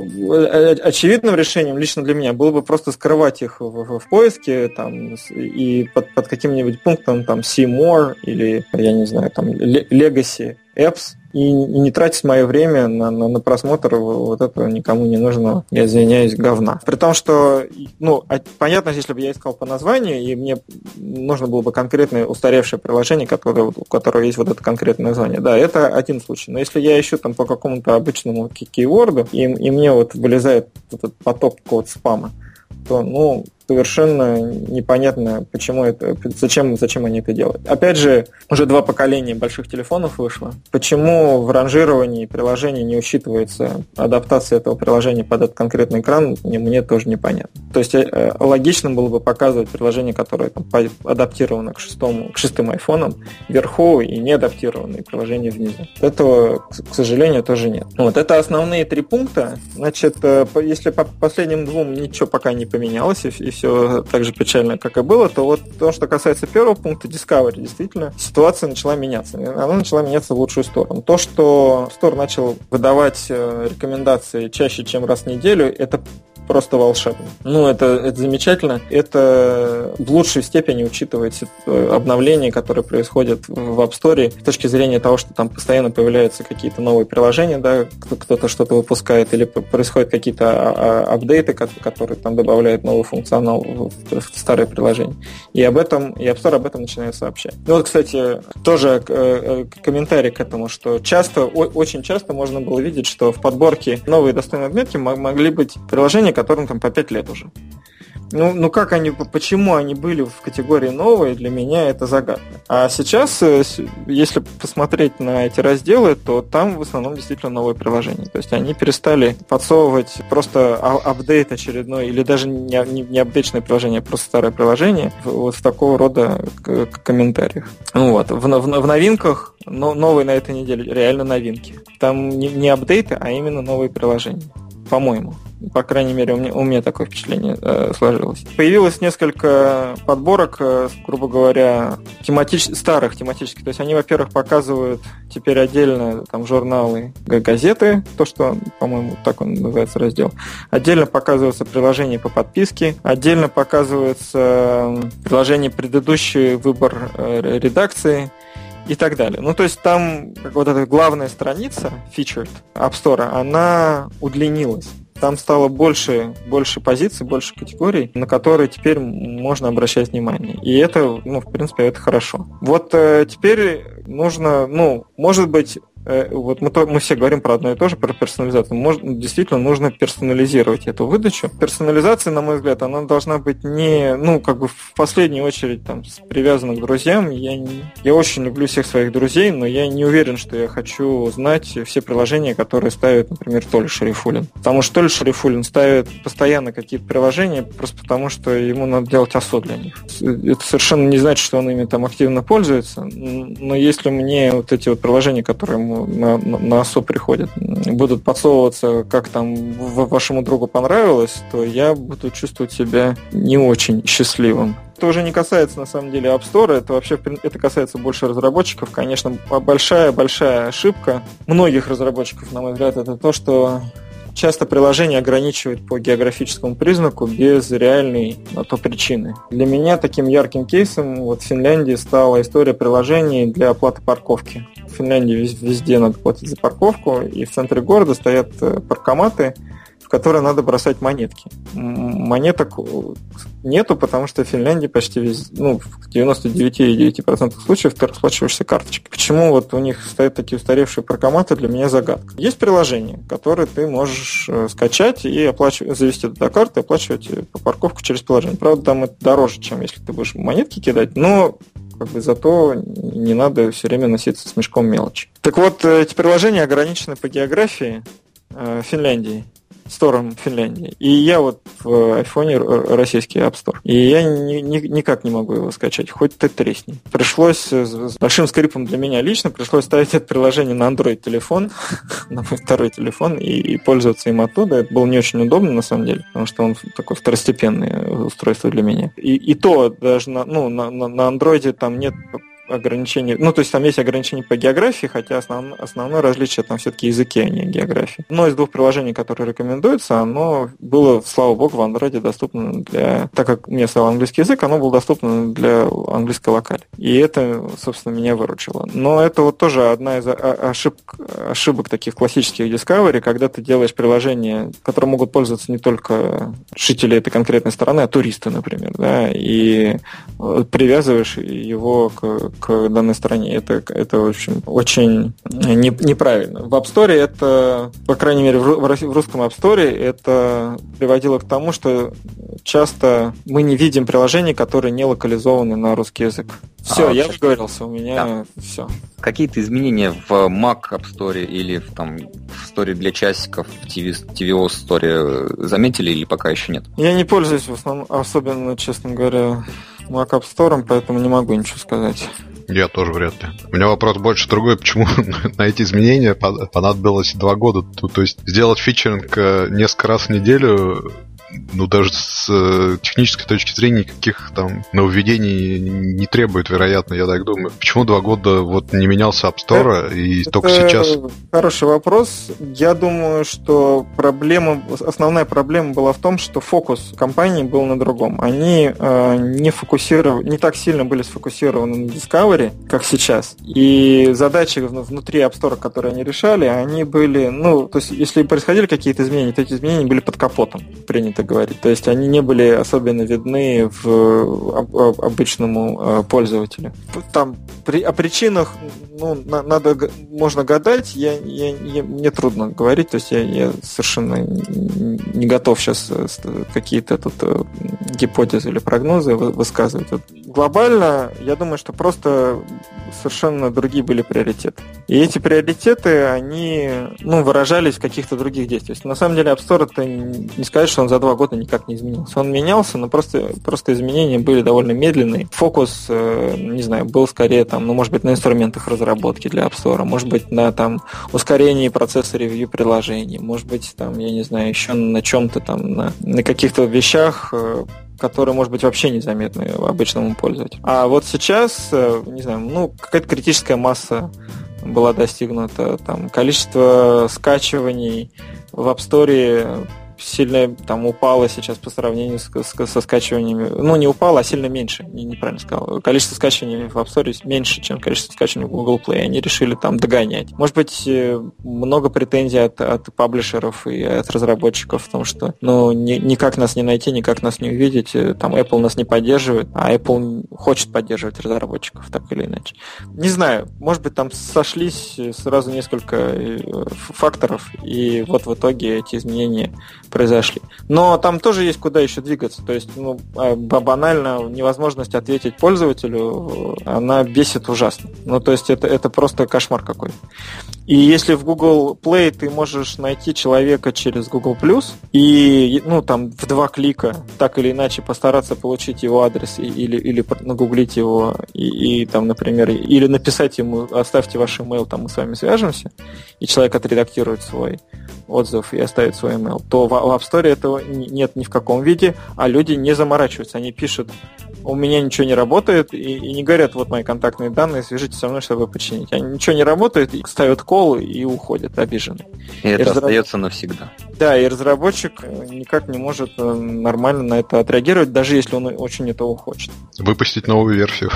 очевидным решением лично для меня было бы просто скрывать их в, в поиске там, и под, под каким-нибудь пунктом там See More или, я не знаю, там Legacy Apps, и не тратить мое время на, на, на просмотр вот этого никому не нужного, я извиняюсь, говна. При том, что, ну, понятно, если бы я искал по названию, и мне нужно было бы конкретное устаревшее приложение, которое, у которого есть вот это конкретное название. Да, это один случай. Но если я ищу там по какому-то обычному кейворду, и, и мне вот вылезает этот поток код спама, то, ну, совершенно непонятно, почему это, зачем, зачем они это делают. Опять же, уже два поколения больших телефонов вышло. Почему в ранжировании приложений не учитывается адаптация этого приложения под этот конкретный экран, мне тоже непонятно. То есть логично было бы показывать приложение, которое там адаптировано к шестому, к шестым айфонам вверху, и не адаптированные приложения внизу. Этого, к сожалению, тоже нет. Вот, это основные три пункта. Значит, если по последним двум ничего пока не поменялось, и все так же печально, как и было, то вот то, что касается первого пункта, Discovery, действительно, ситуация начала меняться. Она начала меняться в лучшую сторону. То, что Store начал выдавать рекомендации чаще, чем раз в неделю, это просто волшебно. Ну, это, это замечательно. Это в лучшей степени учитывает обновления, которые происходят в App Store с точки зрения того, что там постоянно появляются какие-то новые приложения, да, кто-то что-то выпускает, или происходят какие-то апдейты, которые там добавляют новый функционал в старые приложения. И об этом, и App Store об этом начинает сообщать. Ну вот, кстати, тоже комментарий к этому, что часто, очень часто можно было видеть, что в подборке новые достойные отметки могли быть приложения, которым там по пять лет уже. Ну, ну как они, почему они были в категории новые, для меня это загадка. А сейчас, если посмотреть на эти разделы, то там в основном действительно новые приложения. То есть они перестали подсовывать просто апдейт очередной, или даже не, не, не апдейтное приложение, а просто старое приложение, вот в такого рода к, к комментариях. Ну, вот. В, в, в новинках, но новые на этой неделе, реально новинки. Там не, не апдейты, а именно новые приложения. По-моему. По крайней мере, у меня, у меня такое впечатление э, сложилось. Появилось несколько подборок, э, грубо говоря, тематич... старых тематических. То есть они, во-первых, показывают теперь отдельно там журналы, газеты, то, что, по-моему, так он называется раздел. Отдельно показываются приложения по подписке, отдельно показываются приложения предыдущий выбор э, редакции, и так далее. Ну, то есть там вот эта главная страница, featured App Store, она удлинилась. Там стало больше, больше позиций, больше категорий, на которые теперь можно обращать внимание. И это, ну, в принципе, это хорошо. Вот э, теперь нужно, ну, может быть, э, вот мы, то, мы все говорим про одно и то же, про персонализацию. Может, действительно нужно персонализировать эту выдачу. Персонализация, на мой взгляд, она должна быть не, ну, как бы в последнюю очередь там, привязана к друзьям. Я, не, я очень люблю всех своих друзей, но я не уверен, что я хочу знать все приложения, которые ставит, например, Толя Шарифуллин. Потому что Толя Шарифуллин ставит постоянно какие-то приложения просто потому, что ему надо делать АСО для них. Это совершенно не значит, что он ими там активно пользуется, но если мне вот эти вот приложения, которые ему на, на АСО приходят, будут подсовываться, как там вашему другу понравилось, то я буду чувствовать себя не очень счастливым. Это уже не касается, на самом деле, App Store, это вообще это касается больше разработчиков. Конечно, большая-большая ошибка многих разработчиков, на мой взгляд, это то, что часто приложение ограничивает по географическому признаку без реальной на то причины. Для меня таким ярким кейсом вот в Финляндии стала история приложений для оплаты парковки. В Финляндии везде надо платить за парковку, и в центре города стоят паркоматы, в которые надо бросать монетки. Монеток нету, потому что в Финляндии почти везде, ну, в девяносто девять целых девять десятых процента случаев ты расплачиваешься карточкой. Почему вот у них стоят такие устаревшие паркоматы, для меня загадка. Есть приложение, которое ты можешь скачать и оплачивать, завести туда карту и оплачивать по парковку через приложение. Правда, там это дороже, чем если ты будешь монетки кидать, но как бы зато не надо все время носиться с мешком мелочи. Так вот, эти приложения ограничены по географии э, Финляндии. Store Финляндии. И я вот в айфоне российский App Store. И я ни, ни, никак не могу его скачать, хоть ты тресни. Пришлось, с большим скрипом для меня лично, пришлось ставить это приложение на Android-телефон, на мой второй телефон, и, и пользоваться им оттуда. Это было не очень удобно, на самом деле, потому что он такое второстепенное устройство для меня. И, и то даже на, ну, на, на Android там нет ограничений, ну, то есть там есть ограничения по географии, хотя основ, основное различие там все-таки языки, а не географии. Одно из двух приложений, которые рекомендуется, оно было, слава богу, в Android доступно для, так как мне стал английский язык, оно было доступно для английской локали. И это, собственно, меня выручило. Но это вот тоже одна из ошибок, ошибок таких классических Discovery, когда ты делаешь приложения, которые могут пользоваться не только жители этой конкретной страны, а туристы, например, да, и привязываешь его к, к данной стране. Это, это в общем, очень не, неправильно. В App Store это, по крайней мере, в, в русском App Store это приводило к тому, что часто мы не видим приложений, которые не локализованы на русский язык. Все, а, я разговорился, у меня да. все. Какие-то изменения в Mac App Store или в, там, в Store для часиков, в ти ви о Store заметили или пока еще нет? Я не пользуюсь в основном, особенно, честно говоря, Mac App Store, поэтому не могу ничего сказать. Я тоже вряд ли. У меня вопрос больше другой, почему на эти изменения понадобилось два года. То есть сделать фичеринг несколько раз в неделю... Ну, даже с технической точки зрения никаких там нововведений не требует, вероятно, я так думаю. Почему два года вот не менялся App Store это, и только это сейчас? Хороший вопрос. Я думаю, что проблема, основная проблема была в том, что фокус компании был на другом. Они э, не фокусировали, не так сильно были сфокусированы на Discovery, как сейчас. И задачи внутри App Store, которые они решали, они были, ну, то есть, если происходили какие-то изменения, то эти изменения были под капотом приняты. Говорить. То есть они не были особенно видны в обычному пользователю. Там при, о причинах ну, надо, можно гадать, я, я, я, мне трудно говорить, то есть я, я совершенно не готов сейчас какие-то тут гипотезы или прогнозы высказывать. Глобально, я думаю, что просто совершенно другие были приоритеты. И эти приоритеты, они ну, выражались в каких-то других действиях. На самом деле App Store это не сказать, что он за два года никак не изменился. Он менялся, но просто, просто изменения были довольно медленные. Фокус, не знаю, был скорее там, ну, может быть, на инструментах разработки для App Store, может быть, на там ускорении процесса ревью приложений, может быть, там, я не знаю, еще на чем-то там, на, на каких-то вещах, которые, может быть, вообще незаметны обычному пользователю. А вот сейчас, не знаю, ну, какая-то критическая масса была достигнута, там, количество скачиваний в App Store сильно там упало сейчас по сравнению с, с, со скачиваниями. Ну, не упало, а сильно меньше. Не, неправильно сказал. Количество скачиваний в App Store меньше, чем количество скачиваний в Google Play. Они решили там догонять. Может быть, много претензий от, от паблишеров и от разработчиков в том, что ну, ни, никак нас не найти, никак нас не увидеть. Там Apple нас не поддерживает, а Apple хочет поддерживать разработчиков, так или иначе. Не знаю, может быть, там сошлись сразу несколько факторов, и вот в итоге эти изменения произошли. Но там тоже есть куда еще двигаться. То есть, ну, банально невозможность ответить пользователю, она бесит ужасно. Ну, то есть, это, это просто кошмар какой-то. И если в Google Play ты можешь найти человека через Google+, и, ну, там, в два клика так или иначе постараться получить его адрес или, или нагуглить его, и, и, там, например, или написать ему, оставьте ваш имейл, там, мы с вами свяжемся, и человек отредактирует свой отзыв и оставит свой имейл, то в App Store этого нет ни в каком виде, а люди не заморачиваются. Они пишут, у меня ничего не работает, и, и не говорят, вот мои контактные данные, свяжитесь со мной, чтобы починить. Они ничего не работает, и ставят кол и уходят обижены. И, и это разработ... остается навсегда. Да, и разработчик никак не может нормально на это отреагировать, даже если он очень этого хочет. Выпустить новую версию.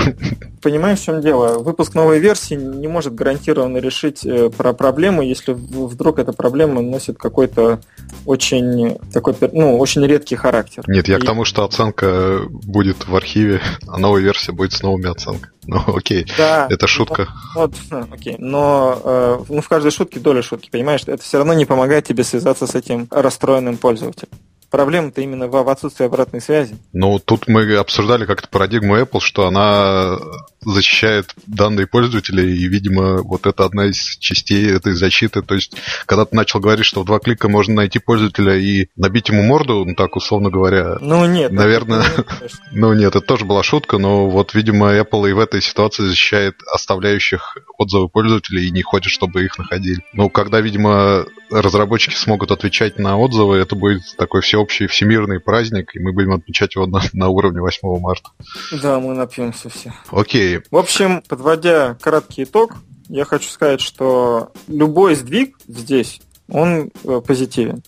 Понимаешь, в чем дело? Выпуск новой версии не может гарантированно решить про проблему, если вдруг эта проблема носит какой-то очень такой, ну, очень редкий характер. Нет, я и... к тому, что оценка будет в архиве, а новая версия будет с новыми оценками. Ну, окей, да, это шутка. Вот, вот, окей, но э, ну, в каждой шутке доля шутки, понимаешь? Это все равно не помогает тебе связаться с этим расстроенным пользователем. Проблема-то именно в отсутствии обратной связи. Ну, тут мы обсуждали как-то парадигму Apple, что она защищает данные пользователей, и, видимо, вот это одна из частей этой защиты. То есть, когда ты начал говорить, что в два клика можно найти пользователя и набить ему морду, ну, так, условно говоря... Ну, нет. Наверное... Ну, нет, это тоже была шутка, но вот, видимо, Apple и в этой ситуации защищает оставляющих отзывы пользователей и не хочет, чтобы их находили. Ну, когда, видимо, разработчики смогут отвечать на отзывы, это будет такой всеобщий всемирный праздник, и мы будем отмечать его на, на уровне восьмого марта. Да, мы напьемся все. Окей. В общем, подводя краткий итог, я хочу сказать, что любой сдвиг здесь, он позитивен.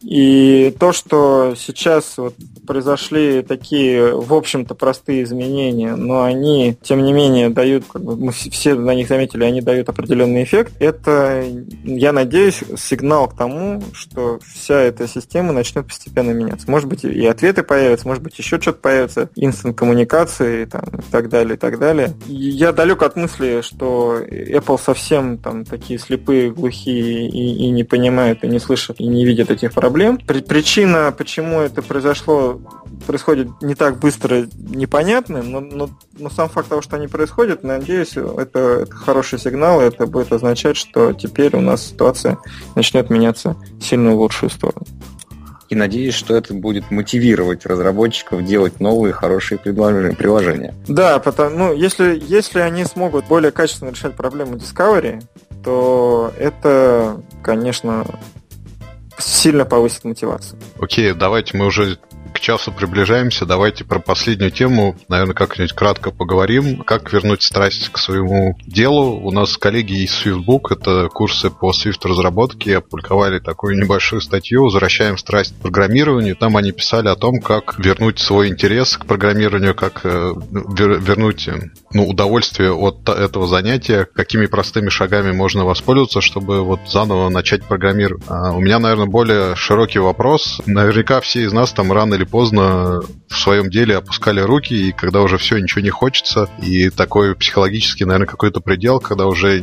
И то, что сейчас вот произошли такие, в общем-то, простые изменения, но они, тем не менее, дают, как бы мы все на них заметили, они дают определенный эффект, это, я надеюсь, сигнал к тому, что вся эта система начнет постепенно меняться. Может быть, и ответы появятся, может быть, еще что-то появится, инстант-коммуникации там, и так далее, и так далее. И я далек от мысли, что Apple совсем там такие слепые, глухие и, и не понимают, и не слышат, и не видят этих проблем. Проблем. Причина, почему это произошло, происходит не так быстро, непонятно, но, но, но сам факт того, что они происходят, надеюсь, это, это хороший сигнал, и это будет означать, что теперь у нас ситуация начнет меняться сильно в лучшую сторону. И надеюсь, что это будет мотивировать разработчиков делать новые хорошие приложения. Да, потому, ну, если, если они смогут более качественно решать проблему Discovery, то это, конечно... сильно повысит мотивацию. Окей, давайте мы уже к часу приближаемся. Давайте про последнюю тему, наверное, как-нибудь кратко поговорим. Как вернуть страсть к своему делу. У нас коллеги из SwiftBook, это курсы по Swift-разработке, опубликовали такую небольшую статью «Возвращаем страсть к программированию». Там они писали о том, как вернуть свой интерес к программированию, как вернуть ну, удовольствие от этого занятия, какими простыми шагами можно воспользоваться, чтобы вот заново начать программировать. А у меня, наверное, более широкий вопрос. Наверняка все из нас там рано или поздно в своем деле опускали руки, и когда уже все, ничего не хочется, и такой психологический, наверное, какой-то предел, когда уже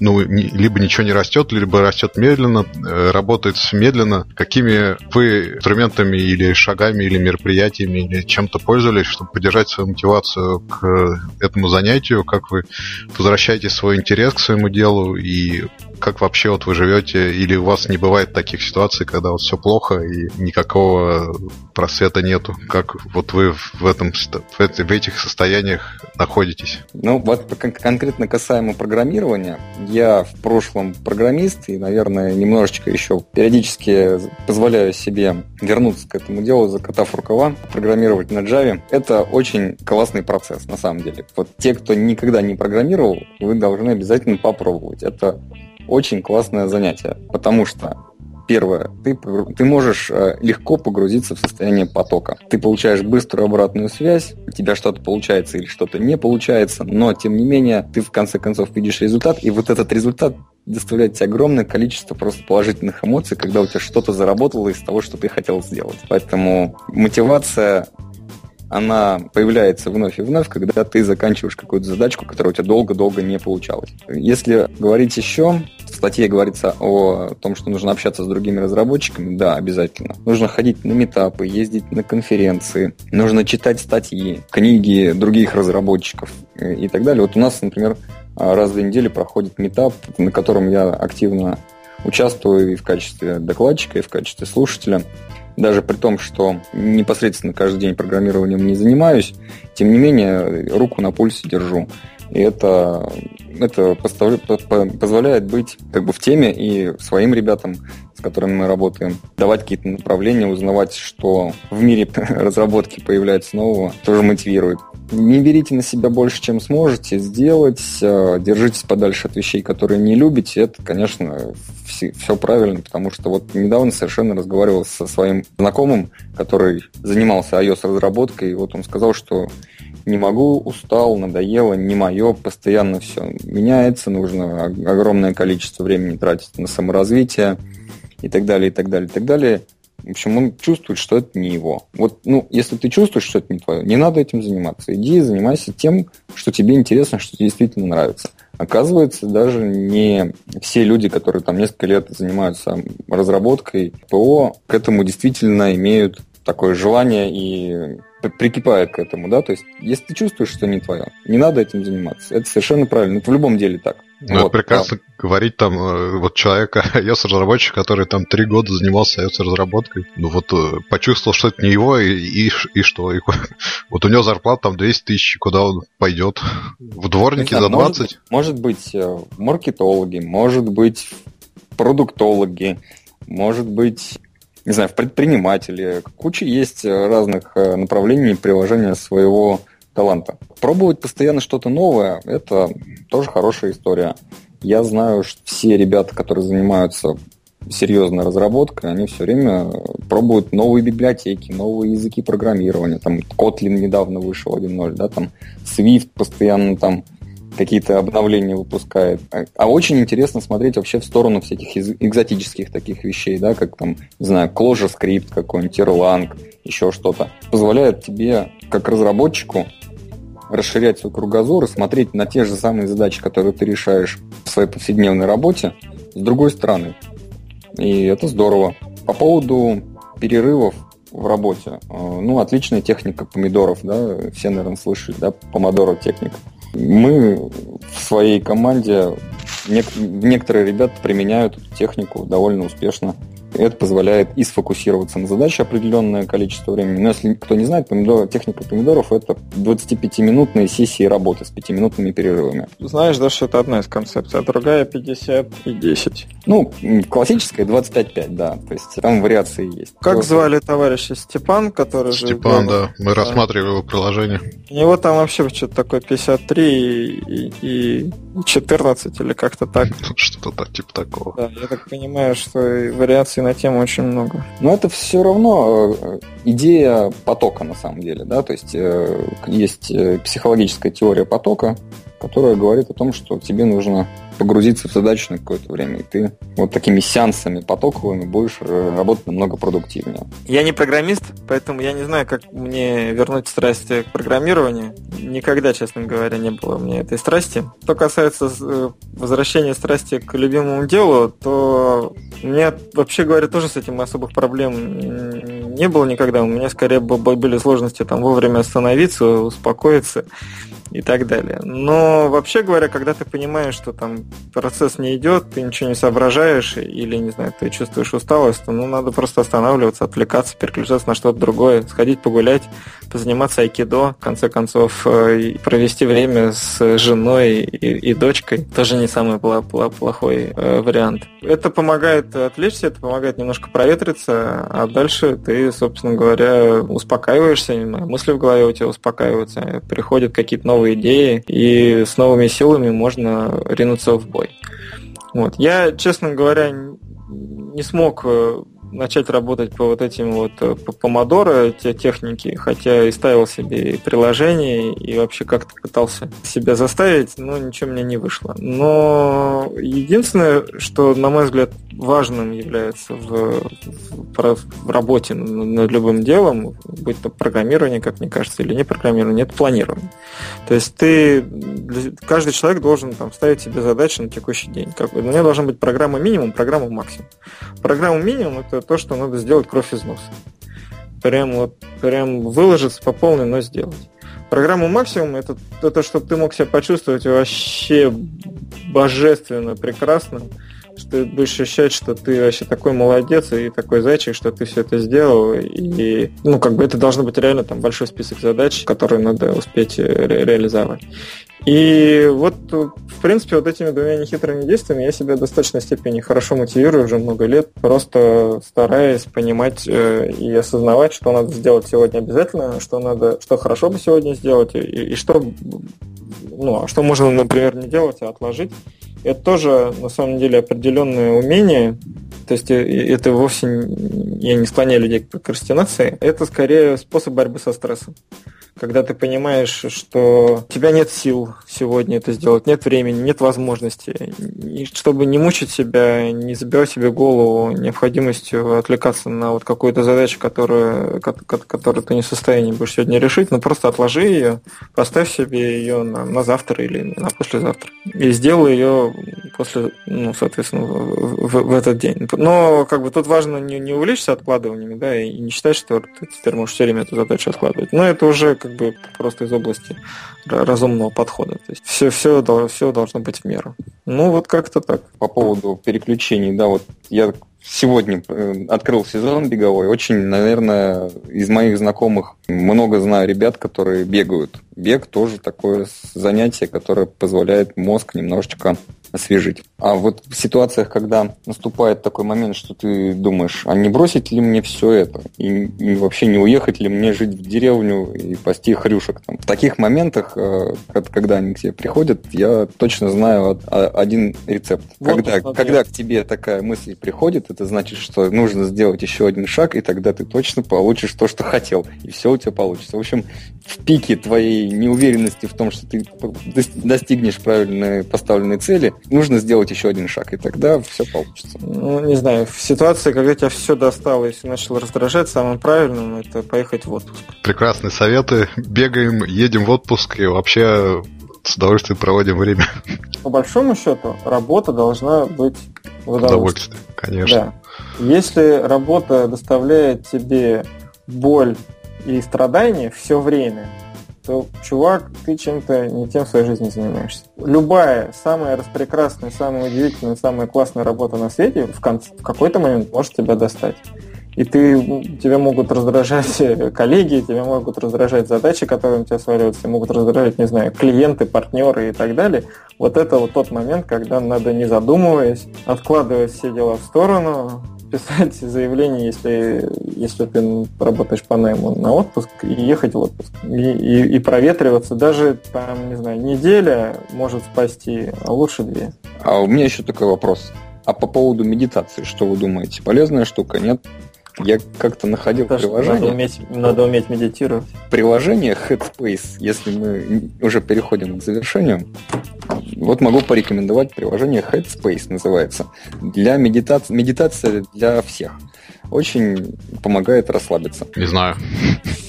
ну, либо ничего не растет, либо растет медленно, работает медленно. Какими вы инструментами или шагами, или мероприятиями, или чем-то пользовались, чтобы поддержать свою мотивацию к этому занятию? Как вы возвращаете свой интерес к своему делу, и как вообще вот вы живете, или у вас не бывает таких ситуаций, когда вот все плохо и никакого просвета нету? Как вот вы в, этом, в этих состояниях находитесь? Ну, вот конкретно касаемо программирования, я в прошлом программист и, наверное, немножечко еще периодически позволяю себе вернуться к этому делу, закатав рукава, программировать на Java. Это очень классный процесс, на самом деле. Вот те, кто никогда не программировал, вы должны обязательно попробовать. Это очень классное занятие, потому что, первое, ты, ты можешь легко погрузиться в состояние потока. Ты получаешь быструю обратную связь, у тебя что-то получается или что-то не получается, но, тем не менее, ты в конце концов видишь результат, и вот этот результат доставляет тебе огромное количество просто положительных эмоций, когда у тебя что-то заработало из того, что ты хотел сделать. Поэтому мотивация... она появляется вновь и вновь, когда ты заканчиваешь какую-то задачку, которая у тебя долго-долго не получалась. Если говорить еще, в статье говорится о том, что нужно общаться с другими разработчиками, да, обязательно. Нужно ходить на митапы, ездить на конференции, нужно читать статьи, книги других разработчиков и так далее. Вот у нас, например, раз в две недели проходит митап, на котором я активно участвую и в качестве докладчика, и в качестве слушателя. Даже при том, что непосредственно каждый день программированием не занимаюсь, тем не менее, руку на пульсе держу. И это, это позволяет быть как бы в теме и своим ребятам, с которыми мы работаем, давать какие-то направления, узнавать, что в мире разработки появляется нового, тоже мотивирует. Не берите на себя больше, чем сможете сделать, держитесь подальше от вещей, которые не любите. Это, конечно, все, все правильно, потому что вот недавно совершенно разговаривал со своим знакомым, который занимался iOS-разработкой, и вот он сказал, что не могу, устал, надоело, не мое, постоянно все меняется, нужно огромное количество времени тратить на саморазвитие и так далее, и так далее, и так далее. В общем, он чувствует, что это не его. Вот, ну, если ты чувствуешь, что это не твое, не надо этим заниматься. Иди и занимайся тем, что тебе интересно, что тебе действительно нравится. Оказывается, даже не все люди, которые там несколько лет занимаются разработкой ПО, к этому действительно имеют такое желание и прикипают к этому, да. То есть, если ты чувствуешь, что не твое, не надо этим заниматься. Это совершенно правильно. Это в любом деле так. Ну, вот, это прекрасно да. Говорить там, вот человек, iOS-разработчик, который там три года занимался iOS-разработкой, ну вот почувствовал, что это не его, и, и, и что? И, вот у него зарплата там двести тысяч, куда он пойдет? В дворнике за двадцать? Может, может быть, маркетологи, может быть, продуктологи, может быть, не знаю, в предприниматели. Куча есть разных направлений приложения своего таланта. Пробовать постоянно что-то новое – это тоже хорошая история. Я знаю, что все ребята, которые занимаются серьезной разработкой, они все время пробуют новые библиотеки, новые языки программирования. Там Kotlin недавно вышел один ноль, да, там Swift постоянно там какие-то обновления выпускает. А очень интересно смотреть вообще в сторону всяких экзотических таких вещей, да, как там, не знаю, Clash Royale какой-нибудь, Erlang, еще что-то. Позволяет тебе, как разработчику, расширять свой кругозор и смотреть на те же самые задачи, которые ты решаешь в своей повседневной работе, с другой стороны. И это здорово. По поводу перерывов в работе. Ну, отличная техника помидоров, да, все, наверное, слышали, да, помодоро техника. Мы в своей команде, некоторые ребята применяют эту технику довольно успешно. Это позволяет и сфокусироваться на задаче определенное количество времени. Но если кто не знает, помидор, техника помидоров – это двадцатипятиминутные сессии работы с пятиминутными перерывами. Знаешь, Даша, это одна из концепций, а другая – пятьдесят и десять. Ну, классическая – двадцать пять пять, да. То есть там вариации есть. Как Просто... звали товарища Степан, который Степан, же... Степан, да. Мы да. рассматривали его приложение. У него там вообще что-то такое пятьдесят три и, и четырнадцать или как-то так. Что-то типа такого. Да, я так понимаю, что вариации на тему очень много. Но это все равно идея потока, на самом деле, да, то есть есть психологическая теория потока, которая говорит о том, что тебе нужно погрузиться в задачу на какое-то время, и ты вот такими сеансами потоковыми будешь работать намного продуктивнее. Я не программист, поэтому я не знаю, как мне вернуть страсть к программированию. Никогда, честно говоря, не было у меня этой страсти. Что касается возвращения страсти к любимому делу, то у меня, вообще говоря, тоже с этим особых проблем не было никогда. У меня скорее были сложности там вовремя остановиться, успокоиться и так далее. Но вообще говоря, когда ты понимаешь, что там процесс не идет, ты ничего не соображаешь или, не знаю, ты чувствуешь усталость, то ну, надо просто останавливаться, отвлекаться, переключаться на что-то другое, сходить погулять, позаниматься айкидо, в конце концов, провести время с женой и, и дочкой. Тоже не самый плохой вариант. Это помогает отвлечься, это помогает немножко проветриться, а дальше ты, собственно говоря, успокаиваешься, мысли в голове у тебя успокаиваются, приходят какие-то новые новые идеи, и с новыми силами можно ринуться в бой. Вот. Я, честно говоря, не смог начать работать по вот этим вот по помодоро технике, хотя и ставил себе и приложение, и вообще как-то пытался себя заставить, но ничего мне не вышло. Но единственное, что, на мой взгляд, важным является в, в, в работе над любым делом, будь то программирование, как мне кажется, или не программирование, это планирование. То есть ты, каждый человек должен там ставить себе задачи на текущий день. Как, у меня должна быть программа минимум, программа максимум. Программа минимум – это то, что надо сделать кровь из носа. Прям, вот, прям выложиться по полной, но сделать. Программа максимум – это то, чтобы ты мог себя почувствовать вообще божественно, прекрасно, что ты будешь ощущать, что ты вообще такой молодец и такой зайчик, что ты все это сделал. И, ну, как бы это должно быть реально там большой список задач, которые надо успеть ре- реализовать. И вот, в принципе, вот этими двумя нехитрыми действиями я себя в достаточной степени хорошо мотивирую уже много лет, просто стараясь понимать и осознавать, что надо сделать сегодня обязательно, что надо, что хорошо бы сегодня сделать, и, и что, ну, что можно, например, не делать, а отложить. Это тоже, на самом деле, определенное умение. То есть это вовсе я не склоняю людей к прокрастинации. Это скорее способ борьбы со стрессом. Когда ты понимаешь, что у тебя нет сил сегодня это сделать, нет времени, нет возможности. И чтобы не мучить себя, не забивать себе голову необходимостью отвлекаться на вот какую-то задачу, которую, которую ты не в состоянии будешь сегодня решить, но просто отложи ее, поставь себе ее на, на завтра или на послезавтра. И сделай ее после, ну, соответственно, в, в, в этот день. Но как бы тут важно не, не увлечься откладываниями, да, и не считать, что ты теперь можешь все время эту задачу откладывать. Но это уже как как бы просто из области разумного подхода. То есть все, все, все должно быть в меру. Ну, вот как-то так. По поводу переключений, да, вот я сегодня открыл сезон беговой. Очень, наверное, из моих знакомых много знаю ребят, которые бегают. Бег тоже такое занятие, которое позволяет мозг немножечко освежить. А вот в ситуациях, когда наступает такой момент, что ты думаешь, а не бросить ли мне все это? И, и вообще не уехать ли мне жить в деревню и пасти хрюшек? Там. В таких моментах, когда они к тебе приходят, я точно знаю один рецепт. Вот когда, когда к тебе такая мысль приходит, это значит, что нужно сделать еще один шаг, и тогда ты точно получишь то, что хотел. И все у тебя получится. В общем, в пике твоей неуверенности в том, что ты достигнешь правильной поставленной цели, нужно сделать еще один шаг, и тогда все получится. Ну, не знаю, в ситуации, когда тебя все достало и все начало раздражать, самым правильным это поехать в отпуск. Прекрасные советы. Бегаем, едем в отпуск и вообще с удовольствием проводим время. По большому счету, работа должна быть в удовольствии. Конечно. Да. Если работа доставляет тебе боль и страдания все время, то, чувак, ты чем-то не тем в своей жизни занимаешься. Любая самая распрекрасная, самая удивительная, самая классная работа на свете в, конце, в какой-то момент может тебя достать. И ты, тебя могут раздражать коллеги, тебя могут раздражать задачи, которые у тебя сваливаются, могут раздражать, не знаю, клиенты, партнеры и так далее. Вот это вот тот момент, когда надо, не задумываясь, откладывать все дела в сторону, писать заявление, если, если ты работаешь по найму, на отпуск, и ехать в отпуск. И, и, и проветриваться. Даже, там, не знаю, неделя может спасти, а лучше две. А у меня еще такой вопрос. А по поводу медитации, что вы думаете? Полезная штука, нет? Я как-то находил Потому приложение. Надо уметь, надо уметь медитировать. Приложение Headspace, если мы уже переходим к завершению, вот могу порекомендовать приложение Headspace, называется. Для медитации, медитация для всех. Очень помогает расслабиться. Не знаю.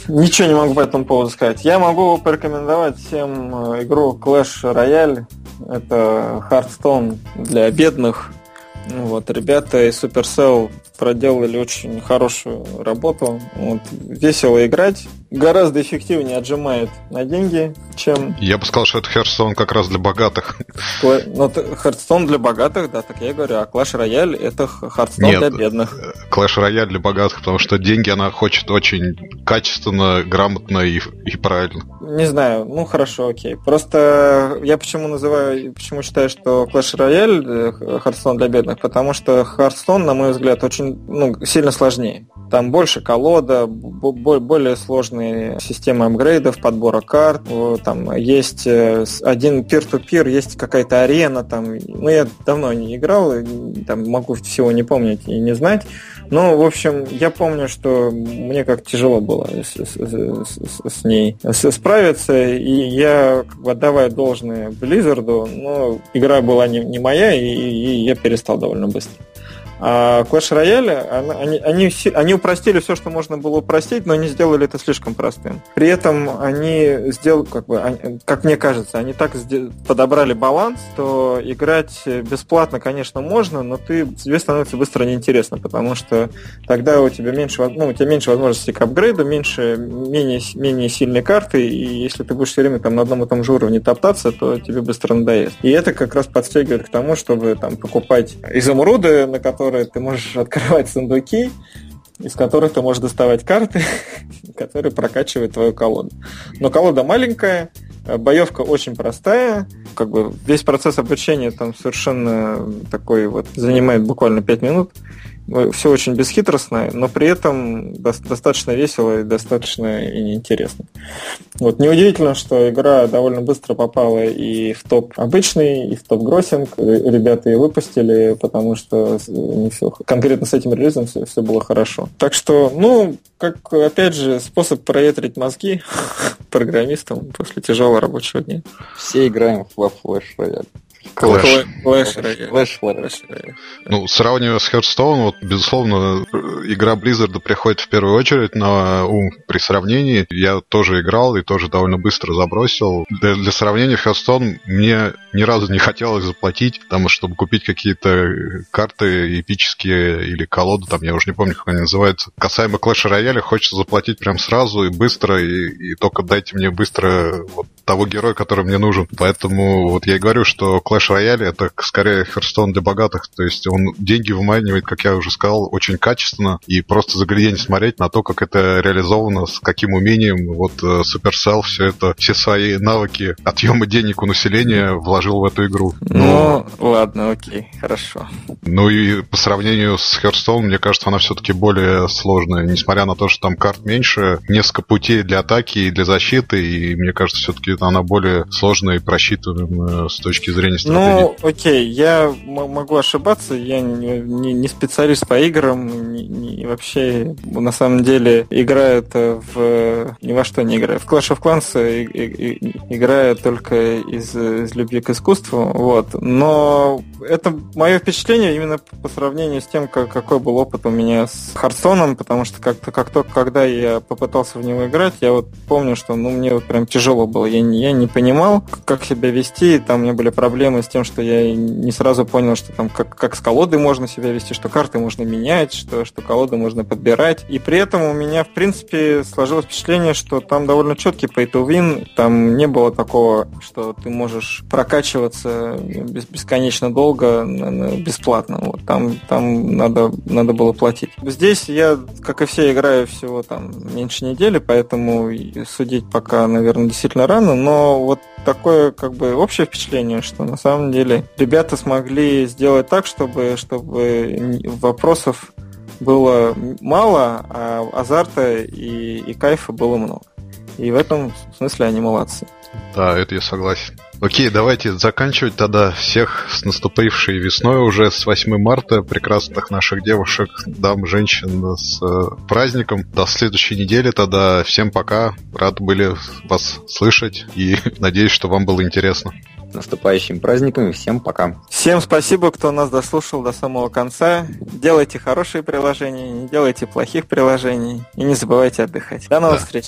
Ничего не могу по этому поводу сказать. Я могу порекомендовать всем игру Clash Royale. Это Hearthstone для бедных. Вот, ребята из Supercell проделали очень хорошую работу. Вот, весело играть. Гораздо эффективнее отжимает на деньги, чем... Я бы сказал, что это Hearthstone как раз для богатых. Ну, Hearthstone для богатых, да, так я и говорю. А Clash Royale это Hearthstone для бедных. Clash Royale для богатых, потому что деньги она хочет очень качественно, грамотно и, и правильно. Не знаю, ну хорошо, окей. Просто я почему называю, почему считаю, что Clash Royale Hearthstone для бедных, потому что Hearthstone, на мой взгляд, очень ну, сильно сложнее. Там больше колода, бо- более сложные системы апгрейдов, подбора карт, там есть один peer-to-peer, есть какая-то арена, там, ну я давно не играл, там могу всего не помнить и не знать, но в общем я помню, что мне как тяжело было с, с, с, с ней справиться, и я как бы отдавая должное Blizzard'у, но игра была не, не моя, и, и я перестал довольно быстро. А Clash Royale, они, они, они упростили все, что можно было упростить, но они сделали это слишком простым. При этом они сделали, как бы, они, как мне кажется, они так подобрали баланс, что играть бесплатно, конечно, можно, но ты, тебе становится быстро неинтересно, потому что тогда у тебя меньше, ну, у тебя меньше возможностей к апгрейду, меньше, менее, менее сильные карты, и если ты будешь все время там, на одном и том же уровне топтаться, то тебе быстро надоест. И это как раз подстегивает к тому, чтобы там, покупать изумруды, на которые ты можешь открывать сундуки, из которых ты можешь доставать карты, которые прокачивают твою колоду. Но колода маленькая, боевка очень простая, как бы весь процесс обучения там совершенно такой вот занимает буквально пять минут. Все очень бесхитростно, но при этом достаточно весело и достаточно и интересно. Вот. Неудивительно, что игра довольно быстро попала и в топ обычный, и в топ-гроссинг. Ребята ее выпустили, потому что у них все, конкретно с этим релизом все, все было хорошо. Так что, ну, как, опять же, способ проветрить мозги программистам после тяжелого рабочего дня. Все играем во Clash Royale. Clash. Clash. Clash. Clash. Clash. Clash. Ну, сравнивая с Hearthstone, вот, безусловно, игра Blizzard приходит в первую очередь на ум при сравнении. Я тоже играл и тоже довольно быстро забросил. Для, для сравнения, в Hearthstone мне ни разу не хотелось заплатить, потому что, чтобы купить какие-то карты эпические или колоду, там, я уже не помню, как они называются. Касаемо Clash Royale, хочется заплатить прям сразу и быстро, и, и только дайте мне быстро вот, того героя, который мне нужен. Поэтому вот я и говорю, что Clash Royale — это скорее Hearthstone для богатых. То есть он деньги выманивает, как я уже сказал, очень качественно. И просто загляденье смотреть на то, как это реализовано, с каким умением. Вот Supercell все это, все свои навыки отъема денег у населения вложил в эту игру. Но... Ну, ладно, окей, хорошо. Ну и по сравнению с Hearthstone, мне кажется, она все-таки более сложная. Несмотря на то, что там карт меньше, несколько путей для атаки и для защиты, и мне кажется, все-таки она более сложная и просчитанная с точки зрения стратегии. Ну, окей, я м- могу ошибаться, я не, не, не специалист по играм, не, не, вообще, на самом деле, играю это в... ни во что не играю. В Clash of Clans и, и, и, играю только из, из любви к искусству, вот. Но это мое впечатление именно по сравнению с тем, как, какой был опыт у меня с Hearthstone, потому что как-то, как только когда я попытался в него играть, я вот помню, что ну, мне вот прям тяжело было. Я не, я не понимал, как себя вести. Там у меня были проблемы с тем, что я не сразу понял, что там как, как с колодой можно себя вести, что карты можно менять, что, что колоду можно подбирать. И при этом у меня, в принципе, сложилось впечатление, что там довольно четкий pay-to-win. Там не было такого, что ты можешь прокачиваться бесконечно долго, бесплатно. Вот. Там, там надо, надо было платить. Здесь я, как и все, играю всего там меньше недели, поэтому судить пока, наверное, действительно рано, но вот такое как бы общее впечатление, что на самом деле ребята смогли сделать так, чтобы, чтобы вопросов было мало, а азарта и, и кайфа было много. И в этом смысле они молодцы. Да, это я согласен. Окей, давайте заканчивать тогда. Всех с наступившей весной, уже с восьмого марта, прекрасных наших девушек, дам, женщин с э, праздником. До следующей недели тогда. Всем пока. Рад были вас слышать и надеюсь, что вам было интересно. С наступающим праздником и всем пока. Всем спасибо, кто нас дослушал до самого конца. Делайте хорошие приложения, не делайте плохих приложений и не забывайте отдыхать. До новых да. встреч.